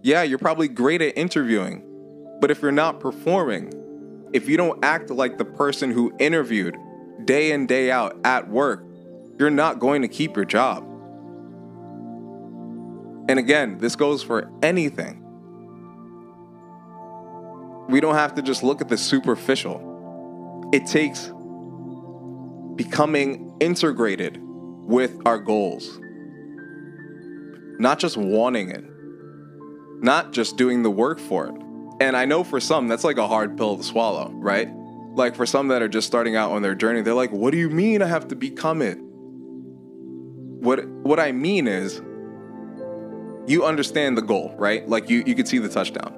Yeah, you're probably great at interviewing, but if you're not performing, if you don't act like the person who interviewed day in, day out at work, you're not going to keep your job. And again, this goes for anything. We don't have to just look at the superficial. It takes becoming integrated with our goals. Not just wanting it. Not just doing the work for it. And I know for some, that's like a hard pill to swallow, right? Like, for some that are just starting out on their journey, they're like, what do you mean I have to become it? What what I mean is, you understand the goal, right? Like, you, you could see the touchdown.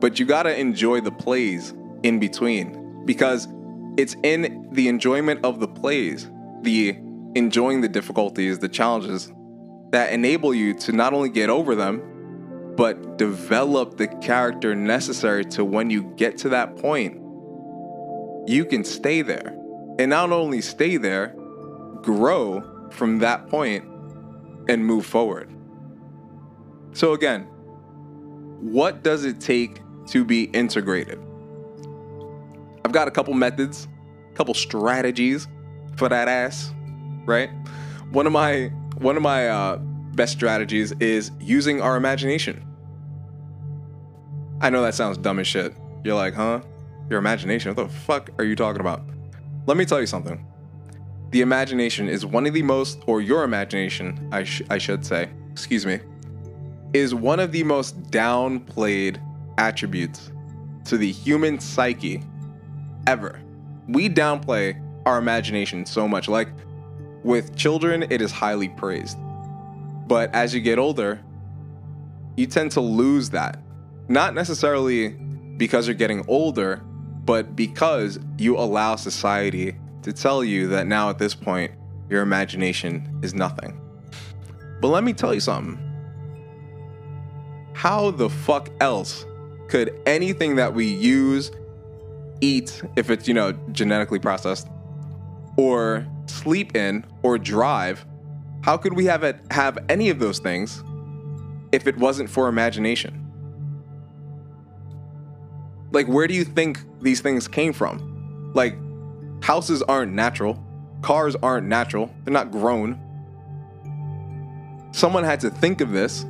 But you gotta enjoy the plays in between, because it's in the enjoyment of the plays, the enjoying the difficulties, the challenges, that enable you to not only get over them, but develop the character necessary to, when you get to that point, you can stay there. And not only stay there, grow from that point and move forward. So again, what does it take to be integrated? I've got a couple methods, a couple strategies for that ass, right? One of my one of my uh, best strategies is using our imagination. I know that sounds dumb as shit. You're like, huh? Your imagination? What the fuck are you talking about? Let me tell you something. The imagination is one of the most, or your imagination, I, sh- I should say, excuse me, is one of the most downplayed attributes to the human psyche ever. We downplay our imagination so much. Like, with children, it is highly praised. But as you get older, you tend to lose that. Not necessarily because you're getting older, but because you allow society to tell you that now at this point, your imagination is nothing. But let me tell you something. How the fuck else could anything that we use, eat, if it's, you know, genetically processed, or sleep in, or drive, how could we have it, have any of those things if it wasn't for imagination? Like, where do you think these things came from? Like, houses aren't natural. Cars aren't natural. They're not grown. Someone had to think of this.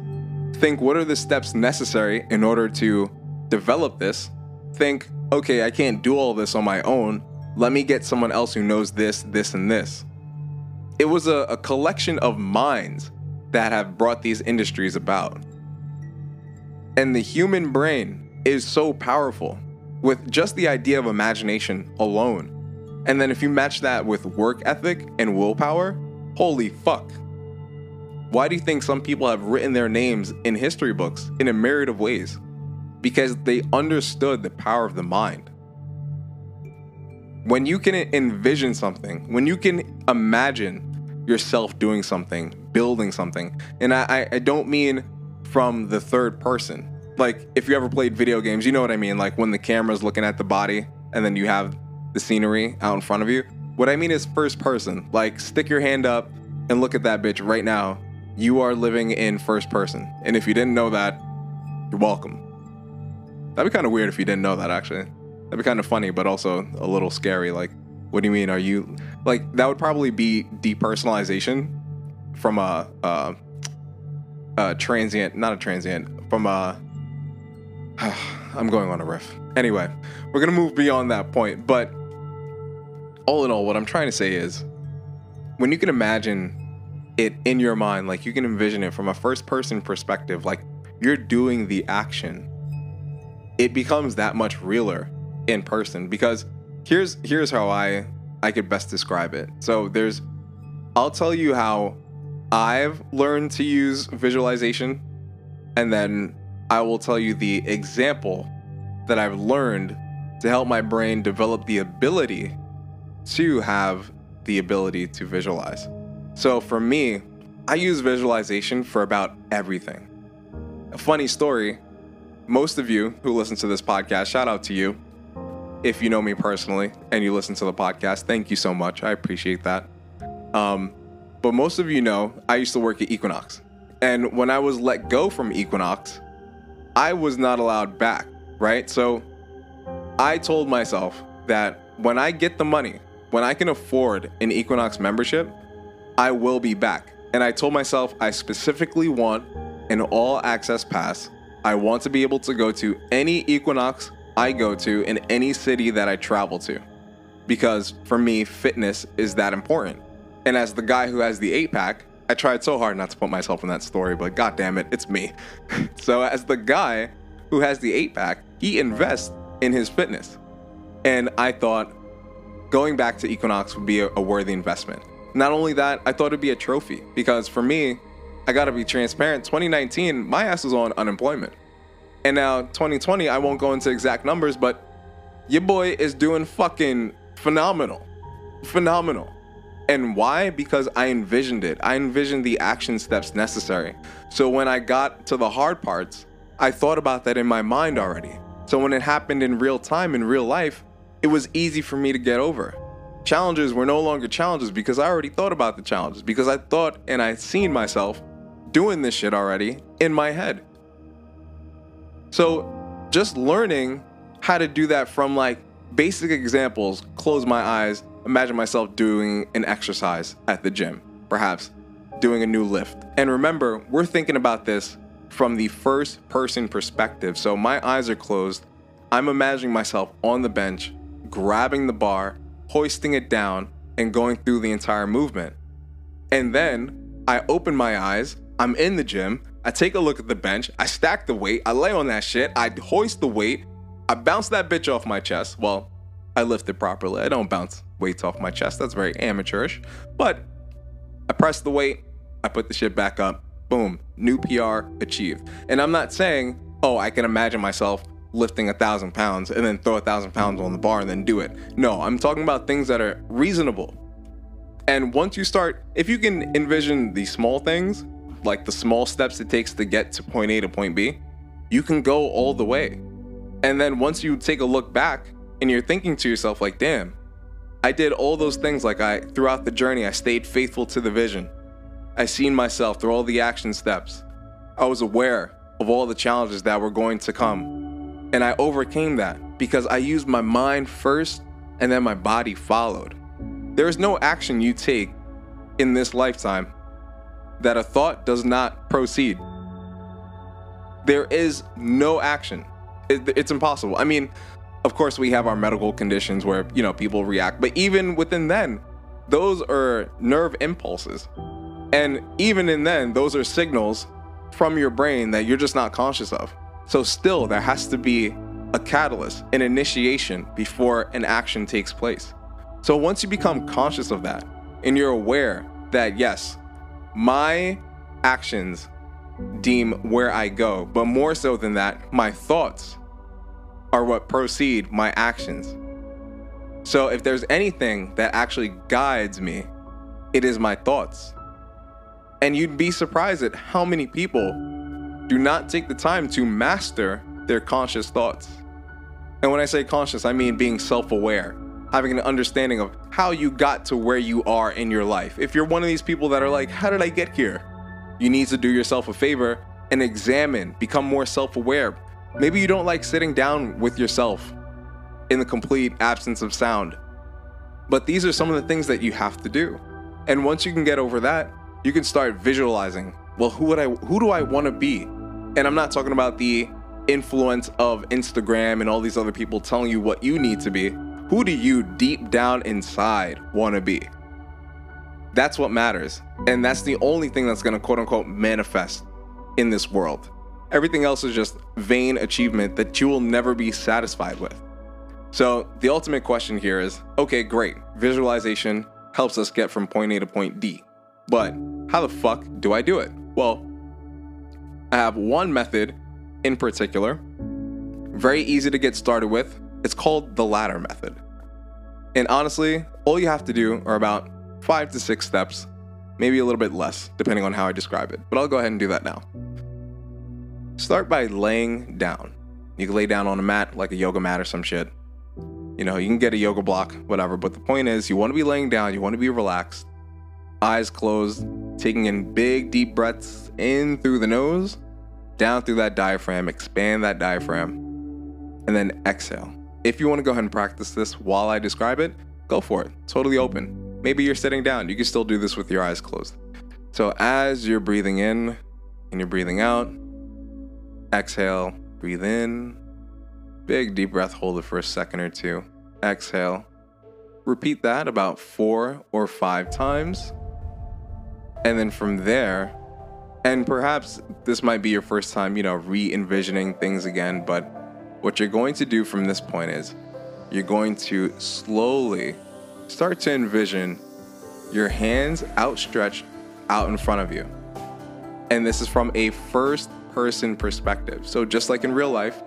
Think, what are the steps necessary in order to develop this? Think, okay, I can't do all this on my own. Let me get someone else who knows this, this, and this. It was a, a collection of minds that have brought these industries about. And the human brain is so powerful with just the idea of imagination alone. And then if you match that with work ethic and willpower, holy fuck. Why do you think some people have written their names in history books in a myriad of ways? Because they understood the power of the mind. When you can envision something, when you can imagine yourself doing something, building something, and I, I don't mean from the third person. Like, if you ever played video games, you know what I mean. Like, when the camera's looking at the body and then you have the scenery out in front of you. What I mean is first person. Like, stick your hand up and look at that bitch right now. You are living in first person. And if you didn't know that, you're welcome. That'd be kind of weird if you didn't know that, actually. That'd be kind of funny, but also a little scary. Like, what do you mean? Are you... Like, that would probably be depersonalization from a, a, a transient... Not a transient. From a... I'm going on a riff. Anyway, we're going to move beyond that point. But all in all, what I'm trying to say is, when you can imagine it in your mind, like you can envision it from a first person perspective, like you're doing the action, it becomes that much realer in person. Because here's here's how I I could best describe it. So there's I'll tell you how I've learned to use visualization, and then I will tell you the example that I've learned to help my brain develop the ability to have the ability to visualize. So for me, I use visualization for about everything. A funny story, most of you who listen to this podcast, shout out to you. If you know me personally and you listen to the podcast, thank you so much. I appreciate that. Um, but most of you know, I used to work at Equinox. And when I was let go from Equinox, I was not allowed back, right? So I told myself that when I get the money, when I can afford an Equinox membership, I will be back. And I told myself I specifically want an all-access pass. I want to be able to go to any Equinox I go to in any city that I travel to. Because for me, fitness is that important. And as the guy who has the eight-pack, I tried so hard not to put myself in that story, but god damn it, it's me. So as the guy who has the eight-pack, he invests in his fitness. And I thought going back to Equinox would be a, a worthy investment. Not only that, I thought it'd be a trophy, because for me, I gotta be transparent, twenty nineteen, my ass was on unemployment. And now twenty twenty, I won't go into exact numbers, but your boy is doing fucking phenomenal, phenomenal. And why? Because I envisioned it. I envisioned the action steps necessary. So when I got to the hard parts, I thought about that in my mind already. So when it happened in real time, in real life, it was easy for me to get over. Challenges were no longer challenges because I already thought about the challenges, because I thought and I seen myself doing this shit already in my head. So just learning how to do that from like basic examples, close my eyes, imagine myself doing an exercise at the gym, perhaps doing a new lift. And remember, we're thinking about this from the first person perspective. So my eyes are closed. I'm imagining myself on the bench, grabbing the bar, hoisting it down, and going through the entire movement. And then I open my eyes, I'm in the gym, I take a look at the bench, I stack the weight, I lay on that shit, I hoist the weight, I bounce that bitch off my chest. Well, I lift it properly. I don't bounce weights off my chest. That's very amateurish. But I press the weight, I put the shit back up, boom, new P R achieved. And I'm not saying, oh, I can imagine myself lifting a thousand pounds and then throw a thousand pounds on the bar and then do it. No, I'm talking about things that are reasonable. And once you start, if you can envision the small things, like the small steps it takes to get to point A to point B, you can go all the way. And then once you take a look back and you're thinking to yourself like, damn, I did all those things. Like I, throughout the journey, I stayed faithful to the vision. I seen myself through all the action steps. I was aware of all the challenges that were going to come. And I overcame that because I used my mind first and then my body followed. There is no action you take in this lifetime that a thought does not proceed. There is no action. It's impossible. I mean, of course, we have our medical conditions where, you know, people react. But even within then, those are nerve impulses. And even in then, those are signals from your brain that you're just not conscious of. So still, there has to be a catalyst, an initiation before an action takes place. So once you become conscious of that and you're aware that, yes, my actions deem where I go, but more so than that, my thoughts are what proceed my actions. So if there's anything that actually guides me, it is my thoughts. And you'd be surprised at how many people do not take the time to master their conscious thoughts. And when I say conscious, I mean being self-aware, having an understanding of how you got to where you are in your life. If you're one of these people that are like, how did I get here? You need to do yourself a favor and examine, become more self-aware. Maybe you don't like sitting down with yourself in the complete absence of sound. But these are some of the things that you have to do. And once you can get over that, you can start visualizing, well, who would I, who do I want to be? And I'm not talking about the influence of Instagram and all these other people telling you what you need to be. Who do you deep down inside want to be? That's what matters. And that's the only thing that's going to quote unquote manifest in this world. Everything else is just vain achievement that you will never be satisfied with. So the ultimate question here is, okay, great. Visualization helps us get from point A to point D, but how the fuck do I do it? Well, I have one method in particular, very easy to get started with. It's called the ladder method. And honestly, all you have to do are about five to six steps, maybe a little bit less, depending on how I describe it. But I'll go ahead and do that now. Start by laying down. You can lay down on a mat, like a yoga mat or some shit. You know, you can get a yoga block, whatever. But the point is, you want to be laying down. You want to be relaxed, eyes closed, taking in big, deep breaths in through the nose, down through that diaphragm, expand that diaphragm, and then exhale. If you want to go ahead and practice this while I describe it, go for it. Totally open. Maybe you're sitting down. You can still do this with your eyes closed. So as you're breathing in and you're breathing out, exhale, breathe in, big deep breath, hold it for a second or two, exhale. Repeat that about four or five times. And then from there, and perhaps this might be your first time, you know, re-envisioning things again, but what you're going to do from this point is you're going to slowly start to envision your hands outstretched out in front of you. And this is from a first person perspective. So just like in real life,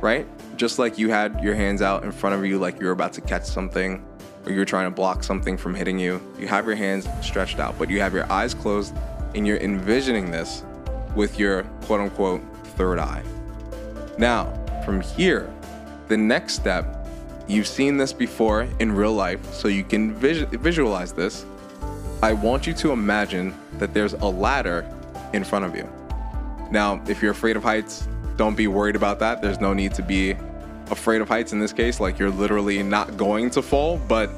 right? Just like you had your hands out in front of you, like you were about to catch something or you were trying to block something from hitting you, you have your hands stretched out, but you have your eyes closed and you're envisioning this with your quote unquote third eye. Now, from here, the next step, you've seen this before in real life, so you can visu- visualize this. I want you to imagine that there's a ladder in front of you. Now, if you're afraid of heights, don't be worried about that. There's no need to be afraid of heights in this case, like you're literally not going to fall. But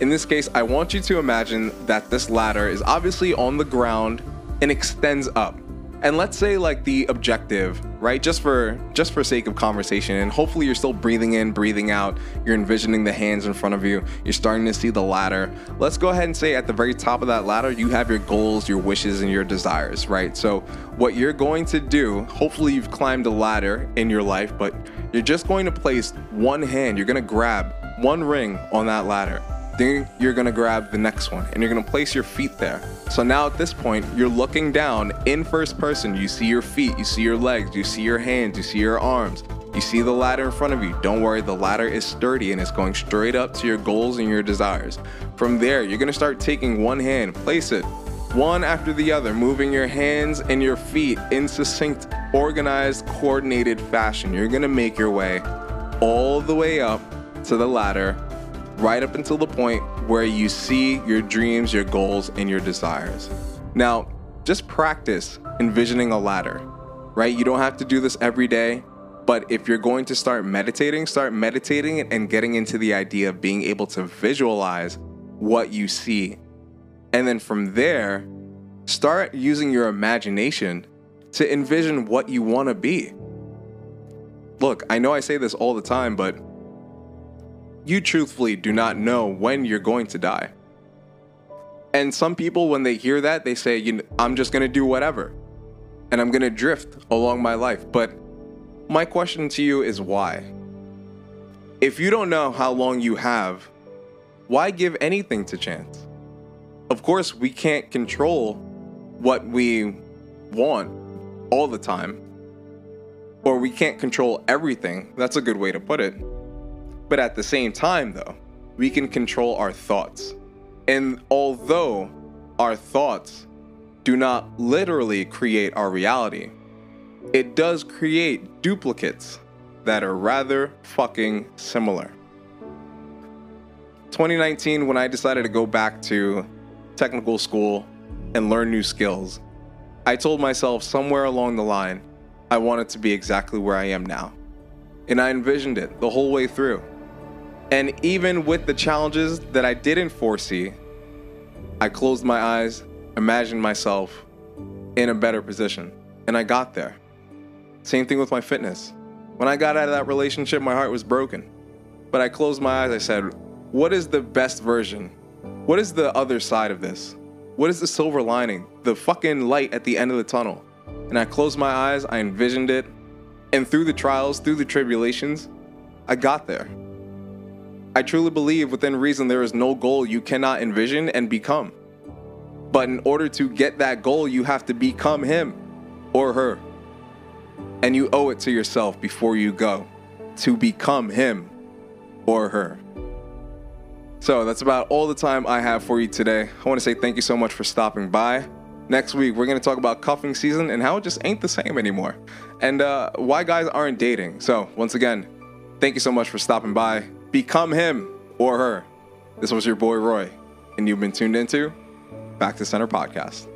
in this case, I want you to imagine that this ladder is obviously on the ground and extends up. And let's say like the objective, right? Just for just for sake of conversation, and hopefully you're still breathing in, breathing out, you're envisioning the hands in front of you, you're starting to see the ladder. Let's go ahead and say at the very top of that ladder, you have your goals, your wishes, and your desires, right? So what you're going to do, hopefully you've climbed a ladder in your life, but you're just going to place one hand, you're gonna grab one ring on that ladder. Then you're gonna grab the next one and you're gonna place your feet there. So now at this point, you're looking down in first person. You see your feet, you see your legs, you see your hands, you see your arms, you see the ladder in front of you. Don't worry, the ladder is sturdy and it's going straight up to your goals and your desires. From there, you're gonna start taking one hand, place it one after the other, moving your hands and your feet in succinct, organized, coordinated fashion. You're gonna make your way all the way up to the ladder, right up until the point where you see your dreams, your goals, and your desires. Now, just practice envisioning a ladder, right? You don't have to do this every day, but if you're going to start meditating, start meditating and getting into the idea of being able to visualize what you see. And then from there, start using your imagination to envision what you want to be. Look, I know I say this all the time, but you truthfully do not know when you're going to die. And some people, when they hear that, they say, you know, I'm just going to do whatever and I'm going to drift along my life. But my question to you is why? If you don't know how long you have, why give anything to chance? Of course, we can't control what we want all the time, or we can't control everything. That's a good way to put it. But at the same time, though, we can control our thoughts. And although our thoughts do not literally create our reality, it does create duplicates that are rather fucking similar. twenty nineteen, when I decided to go back to technical school and learn new skills, I told myself somewhere along the line, I wanted to be exactly where I am now. And I envisioned it the whole way through. And even with the challenges that I didn't foresee, I closed my eyes, imagined myself in a better position, and I got there. Same thing with my fitness. When I got out of that relationship, my heart was broken. But I closed my eyes, I said, what is the best version? What is the other side of this? What is the silver lining? The fucking light at the end of the tunnel. And I closed my eyes, I envisioned it, and through the trials, through the tribulations, I got there. I truly believe within reason there is no goal you cannot envision and become. But in order to get that goal, you have to become him or her. And you owe it to yourself before you go to become him or her. So that's about all the time I have for you today. I want to say thank you so much for stopping by. Next week, we're going to talk about cuffing season and how it just ain't the same anymore. And uh, why guys aren't dating. So once again, thank you so much for stopping by. Become him or her. This was your boy Roy, and you've been tuned into Back to Center Podcast.